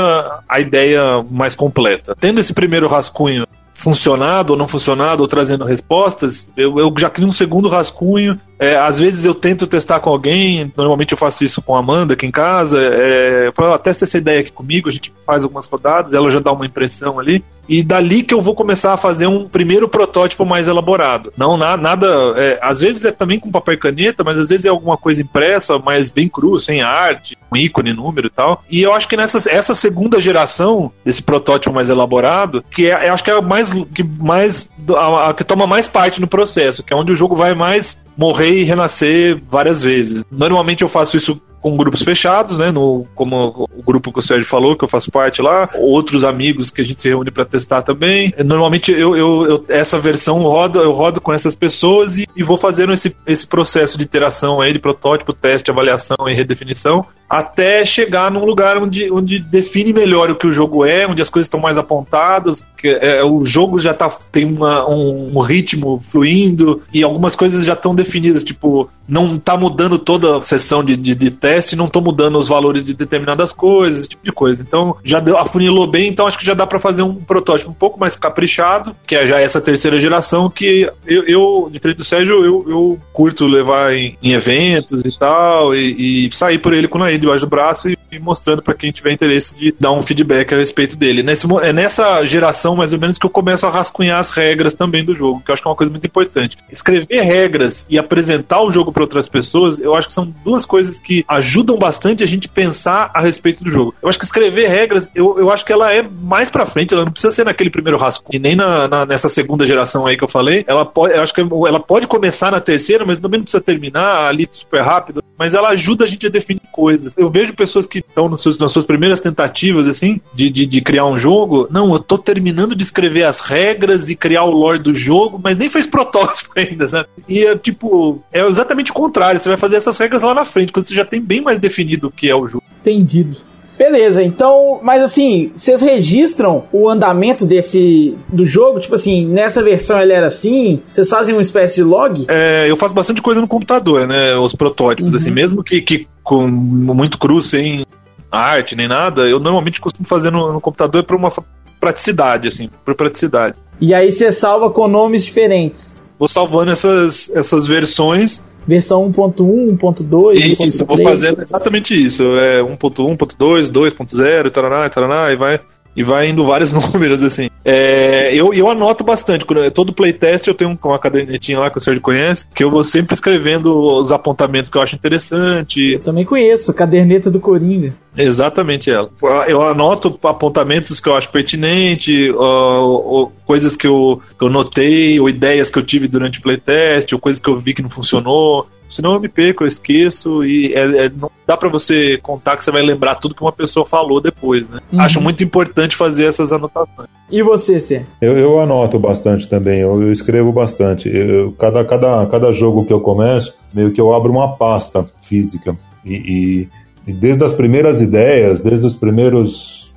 a ideia mais completa. Tendo esse primeiro rascunho funcionado ou não funcionado, ou trazendo respostas, eu, eu já crio um segundo rascunho. É, às vezes eu tento testar com alguém, normalmente eu faço isso com a Amanda aqui em casa, é, eu falo, ó, testa essa ideia aqui comigo, a gente faz algumas rodadas, ela já dá uma impressão ali, e dali que eu vou começar a fazer um primeiro protótipo mais elaborado. Não, na, nada, é, às vezes é também com papel e caneta, mas às vezes é alguma coisa impressa, mas bem cru, sem arte, um ícone, número e tal, e eu acho que nessa essa segunda geração desse protótipo mais elaborado, que é, eu acho que é mais, que mais a, a que toma mais parte no processo, que é onde o jogo vai mais morrer e renascer várias vezes. Normalmente eu faço isso com grupos fechados, né? No, como o grupo que o Sérgio falou, que eu faço parte lá, outros amigos que a gente se reúne para testar também. Normalmente eu, eu, eu, essa versão roda, eu rodo com essas pessoas e, e vou fazendo esse, esse processo de iteração aí, de protótipo, teste, avaliação e redefinição, até chegar num lugar onde, onde define melhor o que o jogo é, onde as coisas estão mais apontadas, que, é, o jogo já tá, tem uma, um, um ritmo fluindo e algumas coisas já estão definidas, tipo, não tá mudando toda a sessão de, de, de teste, não tô mudando os valores de determinadas coisas, esse tipo de coisa. Então, já deu, afunilou bem, então acho que já dá pra fazer um protótipo um pouco mais caprichado, que é já essa terceira geração que eu, eu diferente do Sérgio, eu, eu curto levar em, em eventos e tal, e, e sair por ele com o Naí debaixo do braço e, e mostrando pra quem tiver interesse de dar um feedback a respeito dele. Nesse, é nessa geração, mais ou menos, que eu começo a rascunhar as regras também do jogo, que eu acho que é uma coisa muito importante. Escrever regras e apresentar o jogo para outras pessoas, eu acho que são duas coisas que ajudam bastante a gente pensar a respeito do jogo. Eu acho que escrever regras, eu, eu acho que ela é mais pra frente, ela não precisa ser naquele primeiro rascunho, e nem na, na, nessa segunda geração aí que eu falei, ela pode, eu acho que ela pode começar na terceira, mas também não precisa terminar ali super rápido, mas ela ajuda a gente a definir coisas, coisas. Eu vejo pessoas que estão nos seus, nas suas primeiras tentativas, assim, de, de, de criar um jogo. Não, eu tô terminando de escrever as regras e criar o lore do jogo, mas nem fez protótipo ainda, sabe? E é, tipo, é exatamente o contrário. Você vai fazer essas regras lá na frente, quando você já tem bem mais definido o que é o jogo. Entendido. Beleza, então, mas assim, vocês registram o andamento desse, do jogo? Tipo assim, nessa versão ele era assim? Vocês fazem uma espécie de log? É, eu faço bastante coisa no computador, né, os protótipos, uhum. assim, mesmo que, que com muito cru, sem arte nem nada, eu normalmente costumo fazer no, no computador para uma praticidade, assim, por praticidade. E aí você salva com nomes diferentes? Vou salvando essas, essas versões... Versão um ponto um, um ponto dois, isso, eu vou fazendo exatamente isso. É um ponto um, um ponto dois, dois ponto zero, taraná, taraná, e vai, e vai indo vários números, assim. É, eu, eu anoto bastante. Todo playtest eu tenho uma cadernetinha lá que o Sérgio conhece, que eu vou sempre escrevendo os apontamentos que eu acho interessante. Eu também conheço, a caderneta do Coringa. Exatamente ela. Eu anoto apontamentos que eu acho pertinente, ou, ou coisas que eu, que eu notei, ou ideias que eu tive durante o playtest, ou coisas que eu vi que não funcionou. Senão eu me perco, eu esqueço, e é, é, não dá pra você contar que você vai lembrar tudo que uma pessoa falou depois, né? Uhum. Acho muito importante fazer essas anotações. E você, Cê? Eu, eu anoto bastante também, eu, eu escrevo bastante. Eu, cada, cada, cada jogo que eu começo, meio que eu abro uma pasta física. E, e, e desde as primeiras ideias, desde os primeiros...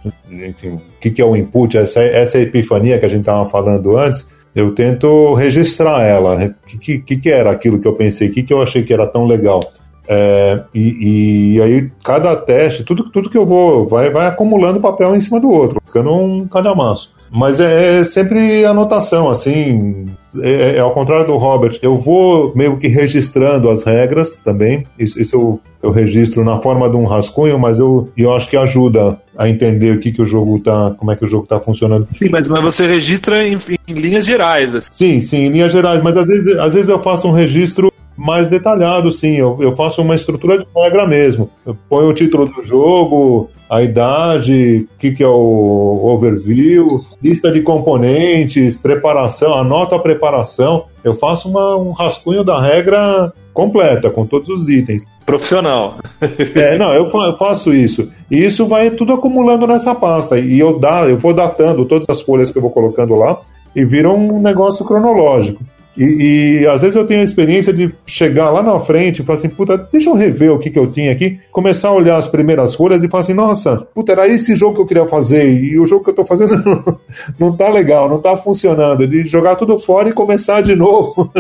Enfim, o que, que é o input, essa, essa epifania que a gente estava falando antes... Eu tento registrar ela. O que, que, que era aquilo que eu pensei? O que, que eu achei que era tão legal? É, e, e aí, cada teste, tudo, tudo que eu vou, vai, vai acumulando papel em cima do outro, ficando um calhamaço. Mas é, é sempre anotação, assim. É, é ao contrário do Robert, eu vou meio que registrando as regras também. Isso, isso eu, eu registro na forma de um rascunho, mas eu, eu acho que ajuda a entender o que, que o jogo tá, como é que o jogo tá funcionando. Sim, mas, mas você registra em, em linhas gerais, assim. Sim, sim, em linhas gerais, mas às vezes, às vezes eu faço um registro mais detalhado, sim. Eu, eu faço uma estrutura de regra mesmo. Eu ponho o título do jogo, a idade, o que, que é o overview, lista de componentes, preparação, anoto a preparação. Eu faço uma, um rascunho da regra completa, com todos os itens. Profissional. É, não, eu, fa- eu faço isso. E isso vai tudo acumulando nessa pasta. E eu, dá, eu vou datando todas as folhas que eu vou colocando lá e vira um negócio cronológico. E, e às vezes eu tenho a experiência de chegar lá na frente e falar assim, puta, deixa eu rever o que, que eu tinha aqui, começar a olhar as primeiras folhas e falar assim, nossa, puta, era esse jogo que eu queria fazer e o jogo que eu tô fazendo não, não tá legal, não tá funcionando, de jogar tudo fora e começar de novo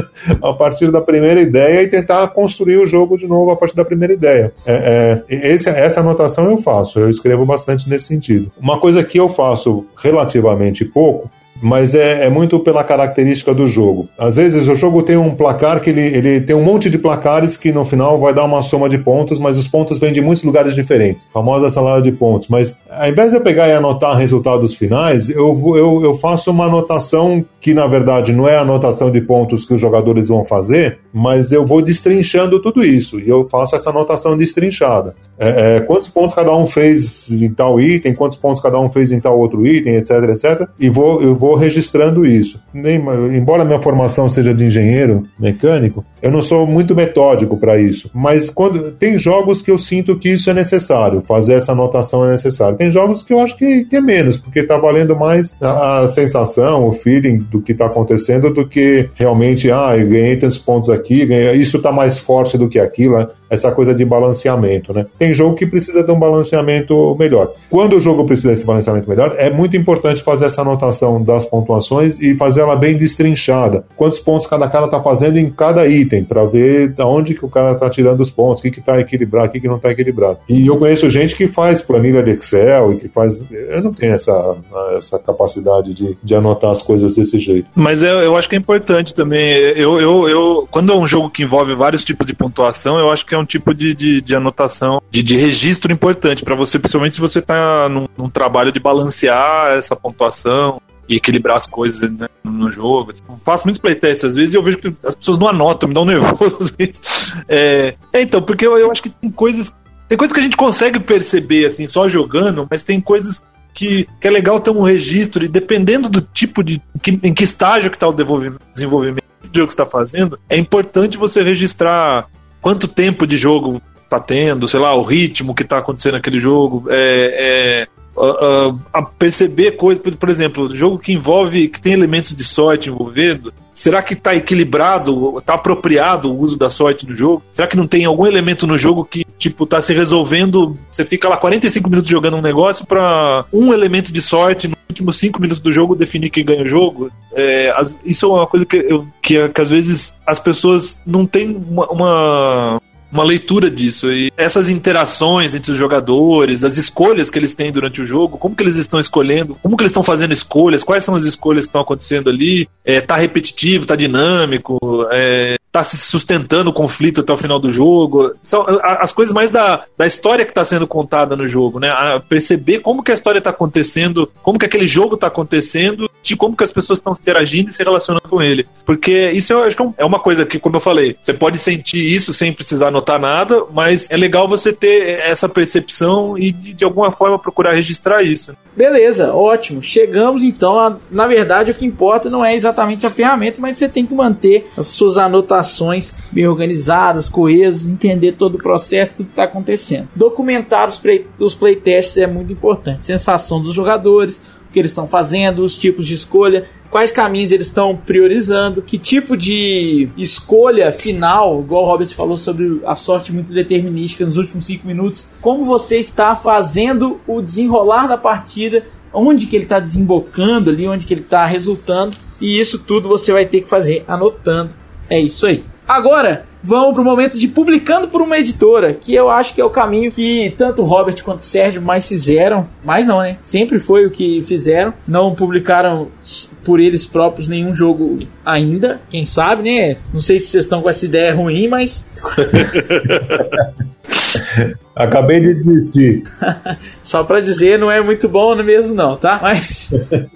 a partir da primeira ideia e tentar construir o jogo de novo a partir da primeira ideia. É, é, esse, essa anotação eu faço, eu escrevo bastante nesse sentido. Uma coisa que eu faço relativamente pouco, mas é, é muito pela característica do jogo. Às vezes o jogo tem um placar que ele, ele tem um monte de placares que no final vai dar uma soma de pontos, mas os pontos vêm de muitos lugares diferentes. A famosa salada de pontos. Mas ao invés de eu pegar e anotar resultados finais, eu, eu, eu faço uma anotação que na verdade não é a anotação de pontos que os jogadores vão fazer, mas eu vou destrinchando tudo isso. E eu faço essa anotação destrinchada. É, é, quantos pontos cada um fez em tal item, quantos pontos cada um fez em tal outro item, etc, etcétera. E vou, eu vou registrando isso. Nem, embora minha formação seja de engenheiro mecânico, eu não sou muito metódico para isso, mas quando tem jogos que eu sinto que isso é necessário, fazer essa anotação é necessário. Tem jogos que eu acho que, que é menos, porque tá valendo mais a, a sensação, o feeling do que tá acontecendo, do que realmente, ah, eu ganhei tantos pontos aqui, ganhei, isso tá mais forte do que aquilo, né? Essa coisa de balanceamento, né? Tem jogo que precisa de um balanceamento melhor. Quando o jogo precisa desse balanceamento melhor, é muito importante fazer essa anotação das pontuações e fazer ela bem destrinchada. Quantos pontos cada cara tá fazendo em cada item, para ver aonde que o cara tá tirando os pontos, o que que tá equilibrado, o que que não tá equilibrado. E eu conheço gente que faz planilha de Excel e que faz... Eu não tenho essa, essa capacidade de, de anotar as coisas desse jeito. Mas eu, eu acho que é importante também. Eu, eu, eu, quando é um jogo que envolve vários tipos de pontuação, eu acho que é um tipo de, de, de anotação, de, de registro importante para você, principalmente se você está num, num trabalho de balancear essa pontuação e equilibrar as coisas, né, no jogo. Eu faço muito playtest às vezes e eu vejo que as pessoas não anotam, me dá um nervoso às vezes. É, é então, porque eu, eu acho que tem coisas, tem coisas que a gente consegue perceber assim, só jogando, mas tem coisas que, que é legal ter um registro e dependendo do tipo de... Que, em que estágio que está o desenvolvimento do jogo que você está fazendo, é importante você registrar quanto tempo de jogo tá tendo, sei lá, o ritmo que tá acontecendo naquele jogo, é, é, a, a, a perceber coisas, por exemplo, jogo que envolve, que tem elementos de sorte envolvendo, será que tá equilibrado, tá apropriado o uso da sorte no jogo? Será que não tem algum elemento no jogo que, tipo, tá se resolvendo, você fica lá quarenta e cinco minutos jogando um negócio pra um elemento de sorte nos últimos cinco minutos do jogo definir quem ganha o jogo? É, isso é uma coisa que, eu, que, que às vezes as pessoas não têm uma... uma uma leitura disso, e essas interações entre os jogadores, as escolhas que eles têm durante o jogo, como que eles estão escolhendo, como que eles estão fazendo escolhas, quais são as escolhas que estão acontecendo ali, é, tá repetitivo, tá dinâmico, é, tá se sustentando o conflito até o final do jogo, são as coisas mais da, da história que tá sendo contada no jogo, né, a perceber como que a história tá acontecendo, como que aquele jogo tá acontecendo, de como que as pessoas estão interagindo e se relacionando com ele, porque isso eu acho que é uma coisa que, como eu falei, você pode sentir isso sem precisar notar nada, mas é legal você ter essa percepção e de, de alguma forma procurar registrar isso. Beleza, ótimo, chegamos então a, na verdade o que importa não é exatamente a ferramenta, mas você tem que manter as suas anotações bem organizadas, coesas, entender todo o processo, tudo que está acontecendo. Documentar os, play, os playtests é muito importante, sensação dos jogadores, o que eles estão fazendo, os tipos de escolha, quais caminhos eles estão priorizando, que tipo de escolha final, igual o Robert falou sobre a sorte muito determinística nos últimos cinco minutos, como você está fazendo o desenrolar da partida, onde que ele está desembocando ali, onde que ele está resultando, e isso tudo você vai ter que fazer anotando. É isso aí. Agora, vamos para o momento de publicando por uma editora, que eu acho que é o caminho que tanto o Robert quanto o Sérgio mais fizeram, mais não, né? Sempre foi o que fizeram. Não publicaram por eles próprios nenhum jogo ainda, quem sabe, né? Não sei se vocês estão com essa ideia ruim, mas... Acabei de desistir. Só pra dizer, não é muito bom mesmo não, tá? Mas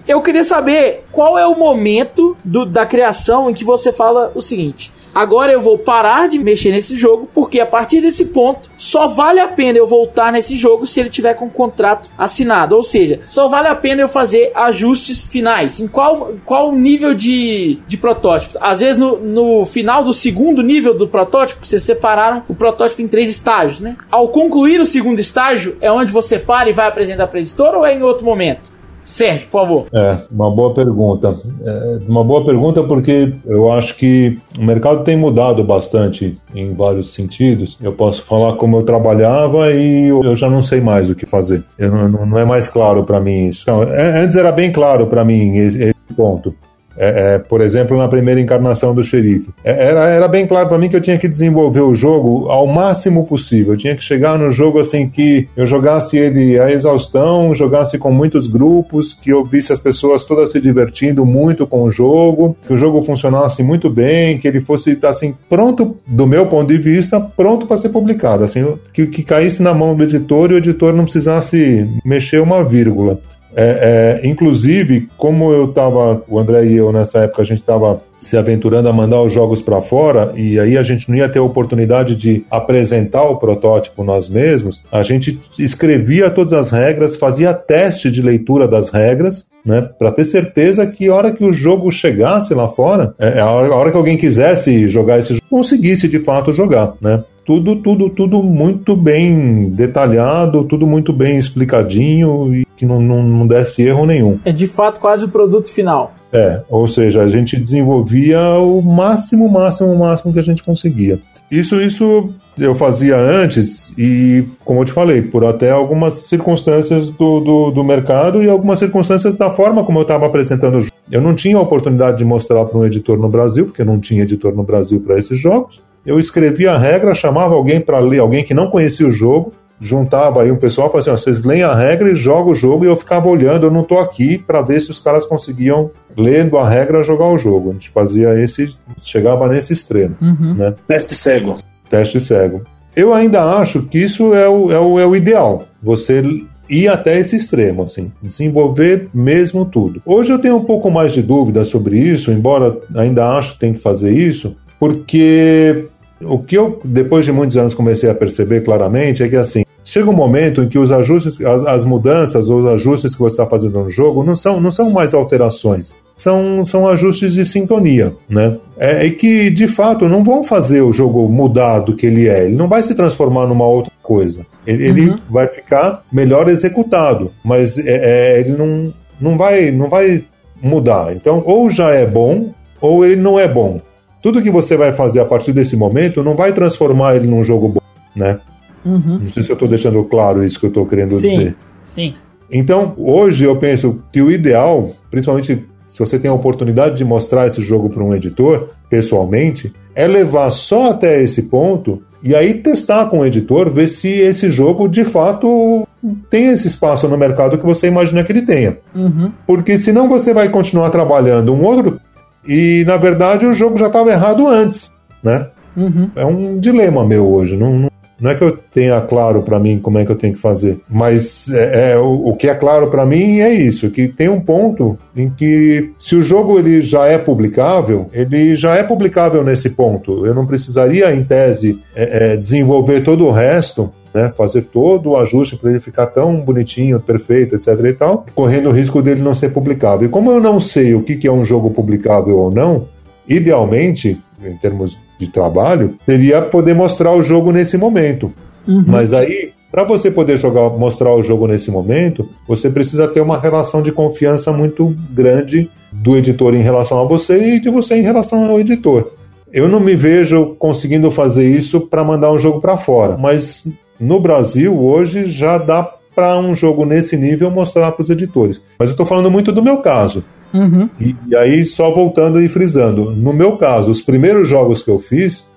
eu queria saber qual é o momento do, da criação em que você fala o seguinte: agora eu vou parar de mexer nesse jogo, porque a partir desse ponto só vale a pena eu voltar nesse jogo se ele tiver com o contrato assinado. Ou seja, só vale a pena eu fazer ajustes finais. Em qual, qual nível de, de protótipo? Às vezes no, no final do segundo nível do protótipo, vocês separaram o protótipo em três estágios, né? Ao concluir o segundo estágio, é onde você para e vai apresentar para a editora, ou é em outro momento? Sérgio, por favor. É, uma boa pergunta. É uma boa pergunta porque eu acho que o mercado tem mudado bastante em vários sentidos. Eu posso falar como eu trabalhava e eu já não sei mais o que fazer. Eu não, não é mais claro para mim isso. Não, é, antes era bem claro para mim esse, esse ponto. É, é, por exemplo, na primeira encarnação do Xerife, é, era, era bem claro para mim que eu tinha que desenvolver o jogo ao máximo possível. Eu tinha que chegar no jogo assim que eu jogasse ele à exaustão, jogasse com muitos grupos, que eu visse as pessoas todas se divertindo muito com o jogo, que o jogo funcionasse muito bem, que ele fosse assim pronto, do meu ponto de vista, pronto para ser publicado, assim, que, que caísse na mão do editor e o editor não precisasse mexer uma vírgula. É, é, inclusive, como eu estava, o André e eu nessa época, a gente estava se aventurando a mandar os jogos para fora, e aí a gente não ia ter a oportunidade de apresentar o protótipo nós mesmos, a gente escrevia todas as regras, fazia teste de leitura das regras, né, para ter certeza que a hora que o jogo chegasse lá fora, é, a, hora, a hora que alguém quisesse jogar esse jogo, conseguisse de fato jogar, né? Tudo, tudo, tudo muito bem detalhado, tudo muito bem explicadinho e que não, não, não desse erro nenhum. É de fato quase o produto final. É, ou seja, a gente desenvolvia o máximo, máximo, máximo que a gente conseguia. Isso, isso eu fazia antes e, como eu te falei, por até algumas circunstâncias do, do, do mercado e algumas circunstâncias da forma como eu estava apresentando o jogo. Eu não tinha a oportunidade de mostrar para um editor no Brasil, porque não tinha editor no Brasil para esses jogos. Eu escrevia a regra, chamava alguém para ler, alguém que não conhecia o jogo, juntava aí um pessoal e falava assim, ó, vocês leem a regra e jogam o jogo, e eu ficava olhando, eu não tô aqui para ver se os caras conseguiam, lendo a regra, jogar o jogo. A gente fazia esse, chegava nesse extremo. Uhum. Né? Teste cego. Teste cego. Eu ainda acho que isso é o, é o, é o ideal, você ir até esse extremo, assim, desenvolver mesmo tudo. Hoje eu tenho um pouco mais de dúvida sobre isso, embora ainda acho que tem que fazer isso, porque... O que eu, depois de muitos anos, comecei a perceber claramente é que, assim, chega um momento em que os ajustes, as, as mudanças ou os ajustes que você está fazendo no jogo não são, não são mais alterações. são, são ajustes de sintonia, né? É, é que, de fato, não vão fazer o jogo mudar do que ele é. Ele não vai se transformar numa outra coisa. Ele, uhum. ele vai ficar melhor executado, mas é, é, ele não, não, vai, não vai mudar. Então, ou já é bom, ou ele não é bom. Tudo que você vai fazer a partir desse momento não vai transformar ele num jogo bom, né? Uhum. Não sei se eu estou deixando claro isso que eu estou querendo sim, dizer. Sim. Então, hoje eu penso que o ideal, principalmente se você tem a oportunidade de mostrar esse jogo para um editor, pessoalmente, é levar só até esse ponto e aí testar com o editor, ver se esse jogo, de fato, tem esse espaço no mercado que você imagina que ele tenha. Uhum. Porque senão você vai continuar trabalhando um outro... E, na verdade, o jogo já estava errado antes, né? Uhum. É um dilema meu hoje. Não, não, não é que eu tenha claro para mim como é que eu tenho que fazer. Mas é, é, o, o que é claro para mim é isso, que tem um ponto em que, se o jogo ele já é publicável, ele já é publicável nesse ponto. Eu não precisaria, em tese, é, é, desenvolver todo o resto, né, fazer todo o ajuste para ele ficar tão bonitinho, perfeito, etc e tal, correndo o risco dele não ser publicável. E como eu não sei o que, que é um jogo publicável ou não, idealmente, em termos de trabalho, seria poder mostrar o jogo nesse momento. Uhum. Mas aí, para você poder jogar, mostrar o jogo nesse momento, você precisa ter uma relação de confiança muito grande do editor em relação a você e de você em relação ao editor. Eu não me vejo conseguindo fazer isso para mandar um jogo para fora, mas... No Brasil, hoje, já dá para um jogo nesse nível mostrar para os editores. Mas eu estou falando muito do meu caso. Uhum. E, e aí, só voltando e frisando, no meu caso, os primeiros jogos que eu fiz,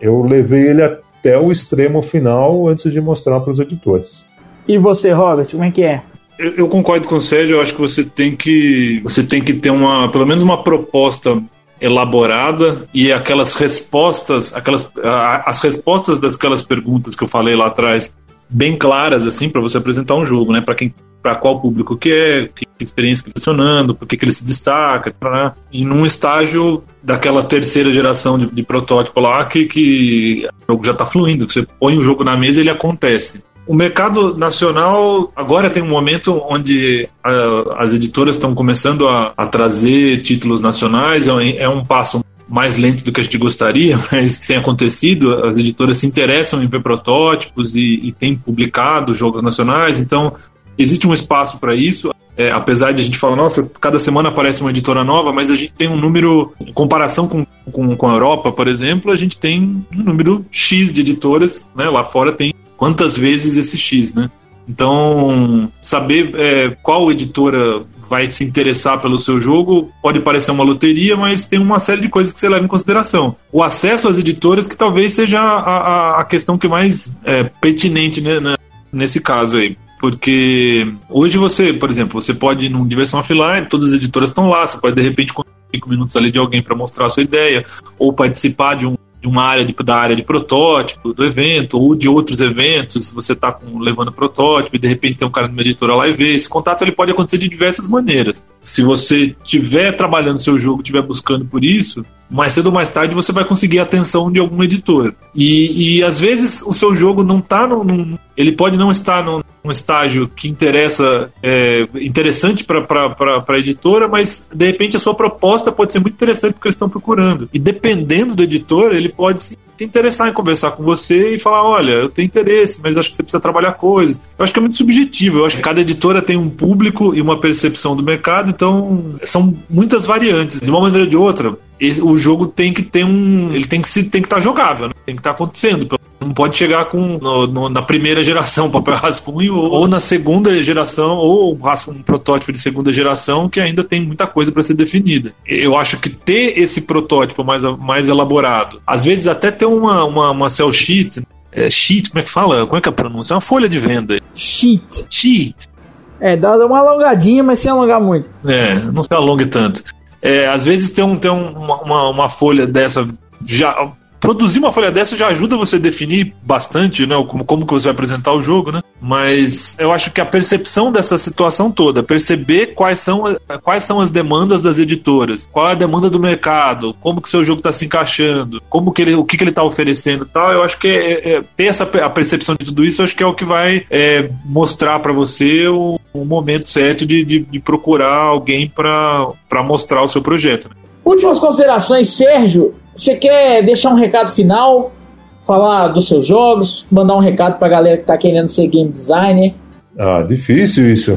eu levei ele até o extremo final antes de mostrar para os editores. E você, Robert, como é que é? Eu, eu concordo com o Sérgio, eu acho que você tem que, você tem que ter uma, pelo menos uma proposta elaborada, e aquelas respostas, aquelas, as respostas daquelas perguntas que eu falei lá atrás, bem claras, assim, para você apresentar um jogo, né? Para quem, para qual público que é, que experiência que está funcionando, por que ele se destaca, né? E num estágio daquela terceira geração de, de protótipo lá, que, que o jogo já está fluindo, você põe o jogo na mesa e ele acontece. O mercado nacional agora tem um momento onde a, as editoras estão começando a, a trazer títulos nacionais, é, é um passo mais lento do que a gente gostaria, mas tem acontecido, as editoras se interessam em ver protótipos e, e têm publicado jogos nacionais, então existe um espaço para isso. É, apesar de a gente falar, nossa, cada semana aparece uma editora nova, mas a gente tem um número, em comparação com, com, com a Europa, por exemplo, a gente tem um número X de editoras, né? Lá fora tem quantas vezes esse X, né? Então, saber é, qual editora vai se interessar pelo seu jogo pode parecer uma loteria, mas tem uma série de coisas que você leva em consideração. O acesso às editoras, que talvez seja a, a, a questão que mais é pertinente, né, né, nesse caso aí. Porque hoje você, por exemplo, você pode ir num Diversão Offline, todas as editoras estão lá, você pode de repente conseguir cinco minutos ali de alguém para mostrar a sua ideia, ou participar de, um, de uma área, de, da área de protótipo, do evento, ou de outros eventos, se você está levando protótipo e de repente tem um cara de uma editora lá e vê. Esse contato ele pode acontecer de diversas maneiras. Se você estiver trabalhando seu jogo, estiver buscando por isso, mais cedo ou mais tarde você vai conseguir a atenção de algum editor. E, e às vezes o seu jogo não está num... Ele pode não estar num, num estágio que interessa, é, interessante para a editora, mas de repente a sua proposta pode ser muito interessante porque eles estão procurando. E dependendo do editor, ele pode se, se interessar em conversar com você e falar, olha, eu tenho interesse, mas acho que você precisa trabalhar coisas. Eu acho que é muito subjetivo. Eu acho que cada editora tem um público e uma percepção do mercado, então são muitas variantes. De uma maneira ou de outra, o jogo tem que ter um... Ele tem que estar tá jogável, né? Tem que estar tá acontecendo. Não pode chegar com no, no, na primeira geração papel rascunho, ou, ou na segunda geração, ou um, um protótipo de segunda geração que ainda tem muita coisa para ser definida. Eu acho que ter esse protótipo mais, mais elaborado, às vezes até ter uma, uma, uma cell sheet, é, sheet, como é que fala? Como é que é a pronúncia? É uma folha de venda. Sheet. Sheet. É, dá uma alongadinha, mas sem alongar muito. É, não se alongue tanto. É, às vezes tem um, tem um, uma, uma, uma folha dessa já produzir uma folha dessa já ajuda você a definir bastante, né, como, como que você vai apresentar o jogo, né? Mas eu acho que a percepção dessa situação toda, perceber quais são, quais são as demandas das editoras, qual é a demanda do mercado, como que o seu jogo está se encaixando, como que ele, o que, que ele está oferecendo e tal, eu acho que é, é, ter essa a percepção de tudo isso, eu acho que é o que vai é, mostrar para você o, o momento certo de, de, de procurar alguém para mostrar o seu projeto, né? Últimas considerações, Sérgio. Você quer deixar um recado final? Falar dos seus jogos? Mandar um recado pra galera que tá querendo ser game designer? Ah, difícil isso.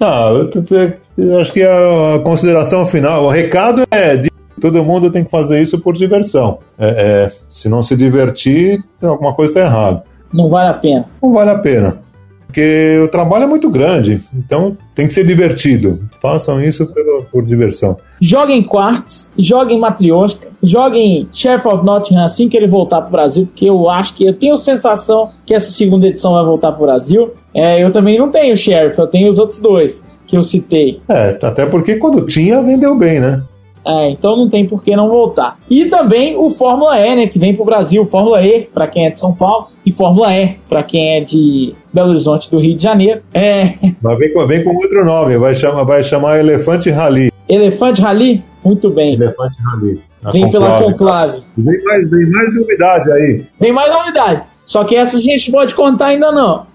Ah, eu, t- t- eu acho que a consideração final, o recado é de todo mundo tem que fazer isso por diversão. É, é, se não se divertir, alguma coisa tá errada. Não vale a pena. Não vale a pena. Porque o trabalho é muito grande, então tem que ser divertido. Façam isso por, por diversão. Joguem Quartz, joguem Matrioshka, joguem Sheriff of Nottingham assim que ele voltar pro Brasil, porque eu acho que eu tenho a sensação que essa segunda edição vai voltar pro Brasil. É, eu também não tenho Sheriff, eu tenho os outros dois que eu citei. É, até porque quando tinha, vendeu bem, né? É, então não tem por que não voltar. E também o Fórmula E, né, que vem pro Brasil, Fórmula E, para quem é de São Paulo, e Fórmula E, para quem é de Belo Horizonte, do Rio de Janeiro. É... Mas vem com, vem com outro nome, vai chamar, vai chamar Elefante Rally. Elefante Rally? Muito bem. Elefante Rally. Vem conclave. Pela conclave. Vem mais, vem mais novidade aí. Vem mais novidade. Só que essa a gente pode contar ainda não.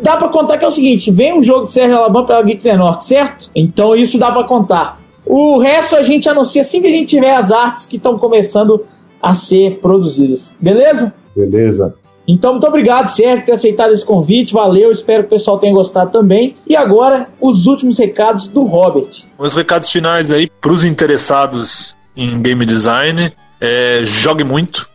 Dá para contar que é o seguinte, vem um jogo de Sérgio Alaban pela Geeks and Orcs, certo? Então isso dá para contar. O resto a gente anuncia assim que a gente tiver as artes que estão começando a ser produzidas. Beleza? Beleza. Então, muito obrigado, Sérgio, por ter aceitado esse convite. Valeu, espero que o pessoal tenha gostado também. E agora, os últimos recados do Robert. Os recados finais aí para os interessados em game design. É, jogue muito.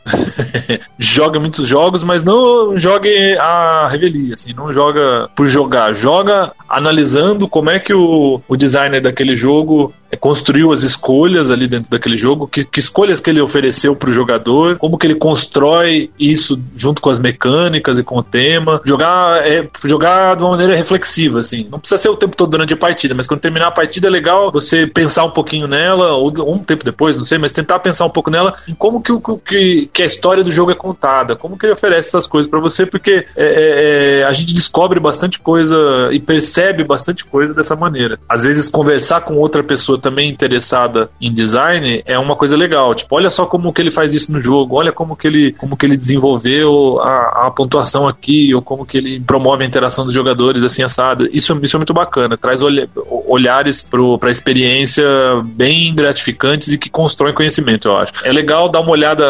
Jogue muitos jogos, mas não jogue a revelia, assim, não joga por jogar, joga analisando como é que o, o designer daquele jogo construiu as escolhas ali dentro daquele jogo, que, que escolhas que ele ofereceu pro jogador, como que ele constrói isso junto com as mecânicas e com o tema, jogar, é, jogar de uma maneira reflexiva, assim, não precisa ser o tempo todo durante a partida, mas quando terminar a partida é legal você pensar um pouquinho nela, ou um tempo depois, não sei, mas tentar pensar um pouco nela, em como que, que, que a história do jogo é contada, como que ele oferece essas coisas pra você, porque é, é, a gente descobre bastante coisa e percebe bastante coisa dessa maneira. Às vezes conversar com outra pessoa também interessada em design é uma coisa legal, tipo, olha só como que ele faz isso no jogo, olha como que ele, como que ele desenvolveu a, a pontuação aqui, ou como que ele promove a interação dos jogadores assim, assado, isso, isso é muito bacana, traz olhe, olhares pro, pra experiência bem gratificantes e que constroem conhecimento, eu acho. É legal dar uma olhada,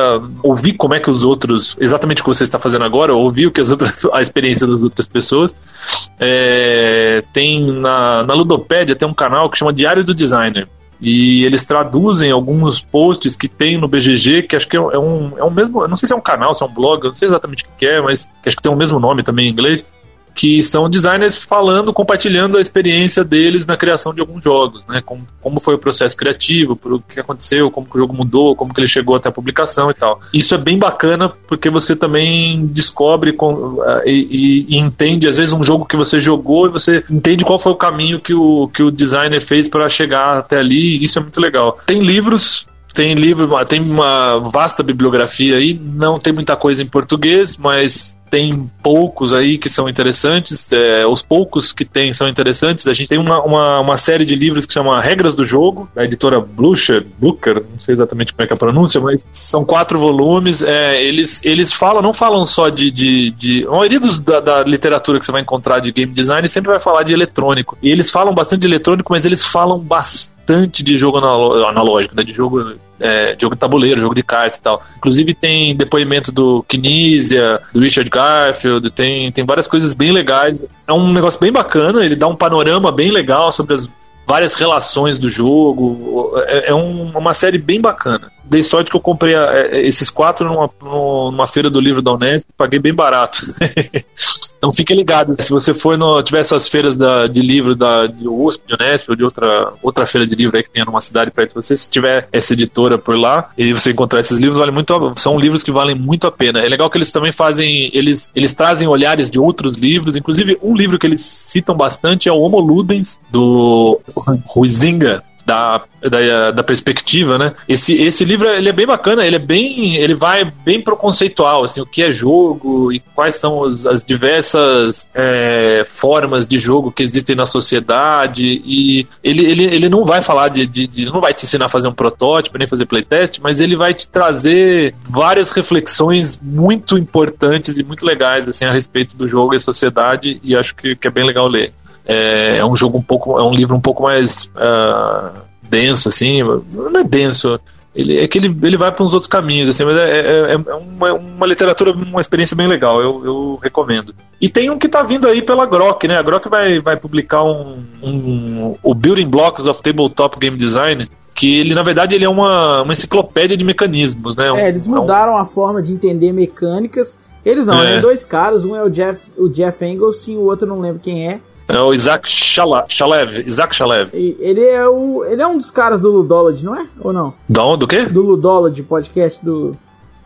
ouvir como é que os outros, exatamente o que você está fazendo agora, ouvir o que as outras, a experiência das outras pessoas. É, tem na, na Ludopédia tem um canal que chama Diário do Designer, e eles traduzem alguns posts que tem no B G G, que acho que é um, é um mesmo, eu não sei se é um canal, se é um blog, eu não sei exatamente o que é, mas que acho que tem o mesmo nome também em inglês, que são designers falando, compartilhando a experiência deles na criação de alguns jogos, né? Como, como foi o processo criativo, o que aconteceu, como que o jogo mudou, como que ele chegou até a publicação e tal. Isso é bem bacana porque você também descobre com, e, e, e entende, às vezes, um jogo que você jogou e você entende qual foi o caminho que o, que o designer fez para chegar até ali, e isso é muito legal. Tem livros... Tem livro, tem uma vasta bibliografia aí, não tem muita coisa em português, mas tem poucos aí que são interessantes, é, os poucos que tem são interessantes. A gente tem uma, uma, uma série de livros que chama Regras do Jogo, da editora Blucher, Blucher, não sei exatamente como é que é a pronúncia, mas são quatro volumes, é, eles, eles falam, não falam só de... de, de a maioria dos, da, da literatura que você vai encontrar de game design sempre vai falar de eletrônico, e eles falam bastante de eletrônico, mas eles falam bastante de jogo analógico, né? De jogo, é, jogo de tabuleiro, jogo de carta e tal. Inclusive tem depoimento do Knizia, do Richard Garfield, tem, tem várias coisas bem legais. É um negócio bem bacana, ele dá um panorama bem legal sobre as várias relações do jogo. É, é um, uma série bem bacana. Dei sorte que eu comprei a, a, esses quatro numa, numa feira do livro da Unesp, paguei bem barato. Então fique ligado, se você for no, tiver essas feiras da, de livro da, de U S P, de Unesp ou de outra, outra feira de livro aí que tenha numa cidade perto de você, se tiver essa editora por lá e você encontrar esses livros, vale muito a, são livros que valem muito a pena. É legal que eles também fazem, eles, eles trazem olhares de outros livros, inclusive um livro que eles citam bastante é o Homo Ludens, do Huizinga, da, da, da perspectiva, né? Esse, esse livro, ele é bem bacana, ele é bem, ele vai bem pro conceitual, assim, o que é jogo e quais são os, as diversas é, formas de jogo que existem na sociedade, e ele, ele, ele não vai falar de, de, de, não vai te ensinar a fazer um protótipo, nem fazer playtest, mas ele vai te trazer várias reflexões muito importantes e muito legais, assim, a respeito do jogo e sociedade, e acho que, que é bem legal ler. É, é um jogo um pouco, é um livro um pouco mais uh, denso, assim, não é denso, ele, é que ele, ele vai para uns outros caminhos, assim, mas é, é, é uma, uma literatura, uma experiência bem legal, eu, eu recomendo. E tem um que tá vindo aí pela Grok, né? A Grok vai, vai publicar um, um, o Building Blocks of Tabletop Game Design, que ele, na verdade, ele é uma, uma enciclopédia de mecanismos, né? Um, é, eles mudaram é um... a forma de entender mecânicas. Eles não, é. né? Dois caras, um é o Jeff, o Jeff Engelstein, o outro não lembro quem é. É o Isaac Shalev, Isaac Shalev. Ele é, o, ele é um dos caras do Ludology, não é? Ou não? Do, do quê? Do Ludology, podcast do...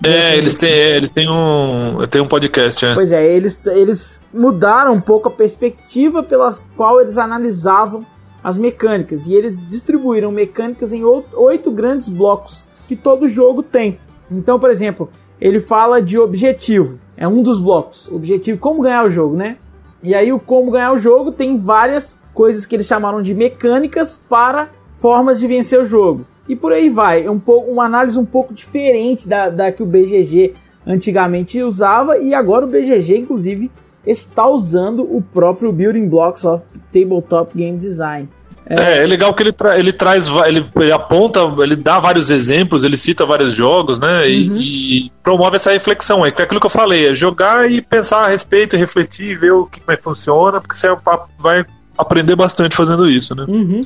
É, eles têm, eles têm um, tem um podcast, é. Pois é, eles, eles mudaram um pouco a perspectiva pela qual eles analisavam as mecânicas. E eles distribuíram mecânicas em oito grandes blocos que todo jogo tem. Então, por exemplo, ele fala de objetivo. É um dos blocos. Objetivo, como ganhar o jogo, né? E aí o como ganhar o jogo tem várias coisas que eles chamaram de mecânicas para formas de vencer o jogo. E por aí vai, é um pouco, uma análise um pouco diferente da, da que o B G G antigamente usava, e agora o B G G, inclusive, está usando o próprio Building Blocks of Tabletop Game Design. É, é legal que ele, tra- ele traz, ele, ele aponta, ele dá vários exemplos, ele cita vários jogos, né? E, uhum. e promove essa reflexão. É aquilo que eu falei, é jogar e pensar a respeito, refletir, ver o que, como é que funciona, porque você vai aprender bastante fazendo isso, né? Uhum.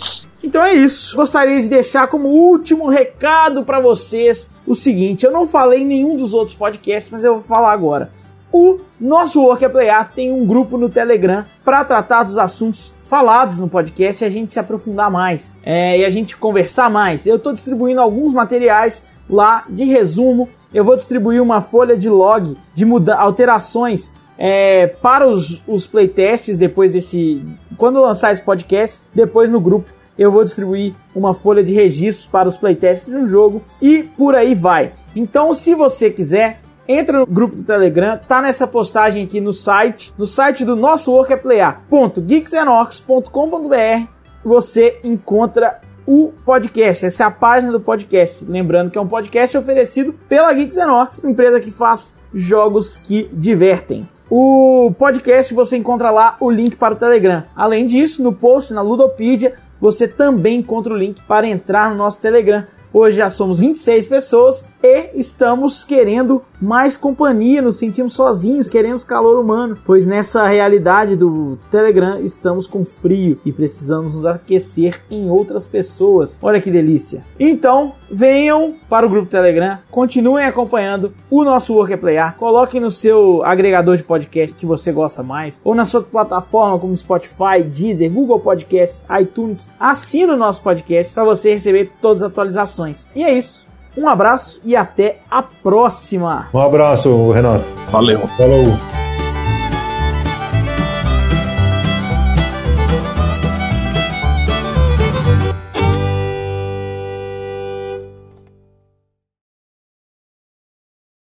Então é isso. Gostaria de deixar como último recado para vocês o seguinte: eu não falei em nenhum dos outros podcasts, mas eu vou falar agora. O nosso Work a Playar tem um grupo no Telegram para tratar dos assuntos falados no podcast e a gente se aprofundar mais, é, e a gente conversar mais. Eu estou distribuindo alguns materiais lá de resumo. Eu vou distribuir uma folha de log de muda- alterações é, para os, os playtests depois desse... Quando eu lançar esse podcast, depois no grupo eu vou distribuir uma folha de registros para os playtests de um jogo e por aí vai. Então, se você quiser... Entra no grupo do Telegram, tá nessa postagem aqui no site, no site do nosso work a playar ponto geeks and orcs ponto com ponto b r, você encontra o podcast, essa é a página do podcast, lembrando que é um podcast oferecido pela Geeks and Orcs, empresa que faz jogos que divertem. O podcast, você encontra lá o link para o Telegram. Além disso, no post, na Ludopedia, você também encontra o link para entrar no nosso Telegram. Hoje já somos vinte e seis pessoas e estamos querendo mais companhia, nos sentimos sozinhos, queremos calor humano, pois nessa realidade do Telegram estamos com frio e precisamos nos aquecer em outras pessoas. Olha que delícia! Então, venham para o grupo Telegram, continuem acompanhando o nosso Work a Playar, coloquem no seu agregador de podcast que você gosta mais, ou na sua plataforma como Spotify, Deezer, Google Podcasts, iTunes, assina o nosso podcast para você receber todas as atualizações. E é isso. Um abraço e até a próxima. Um abraço, Renato. Valeu. Falou.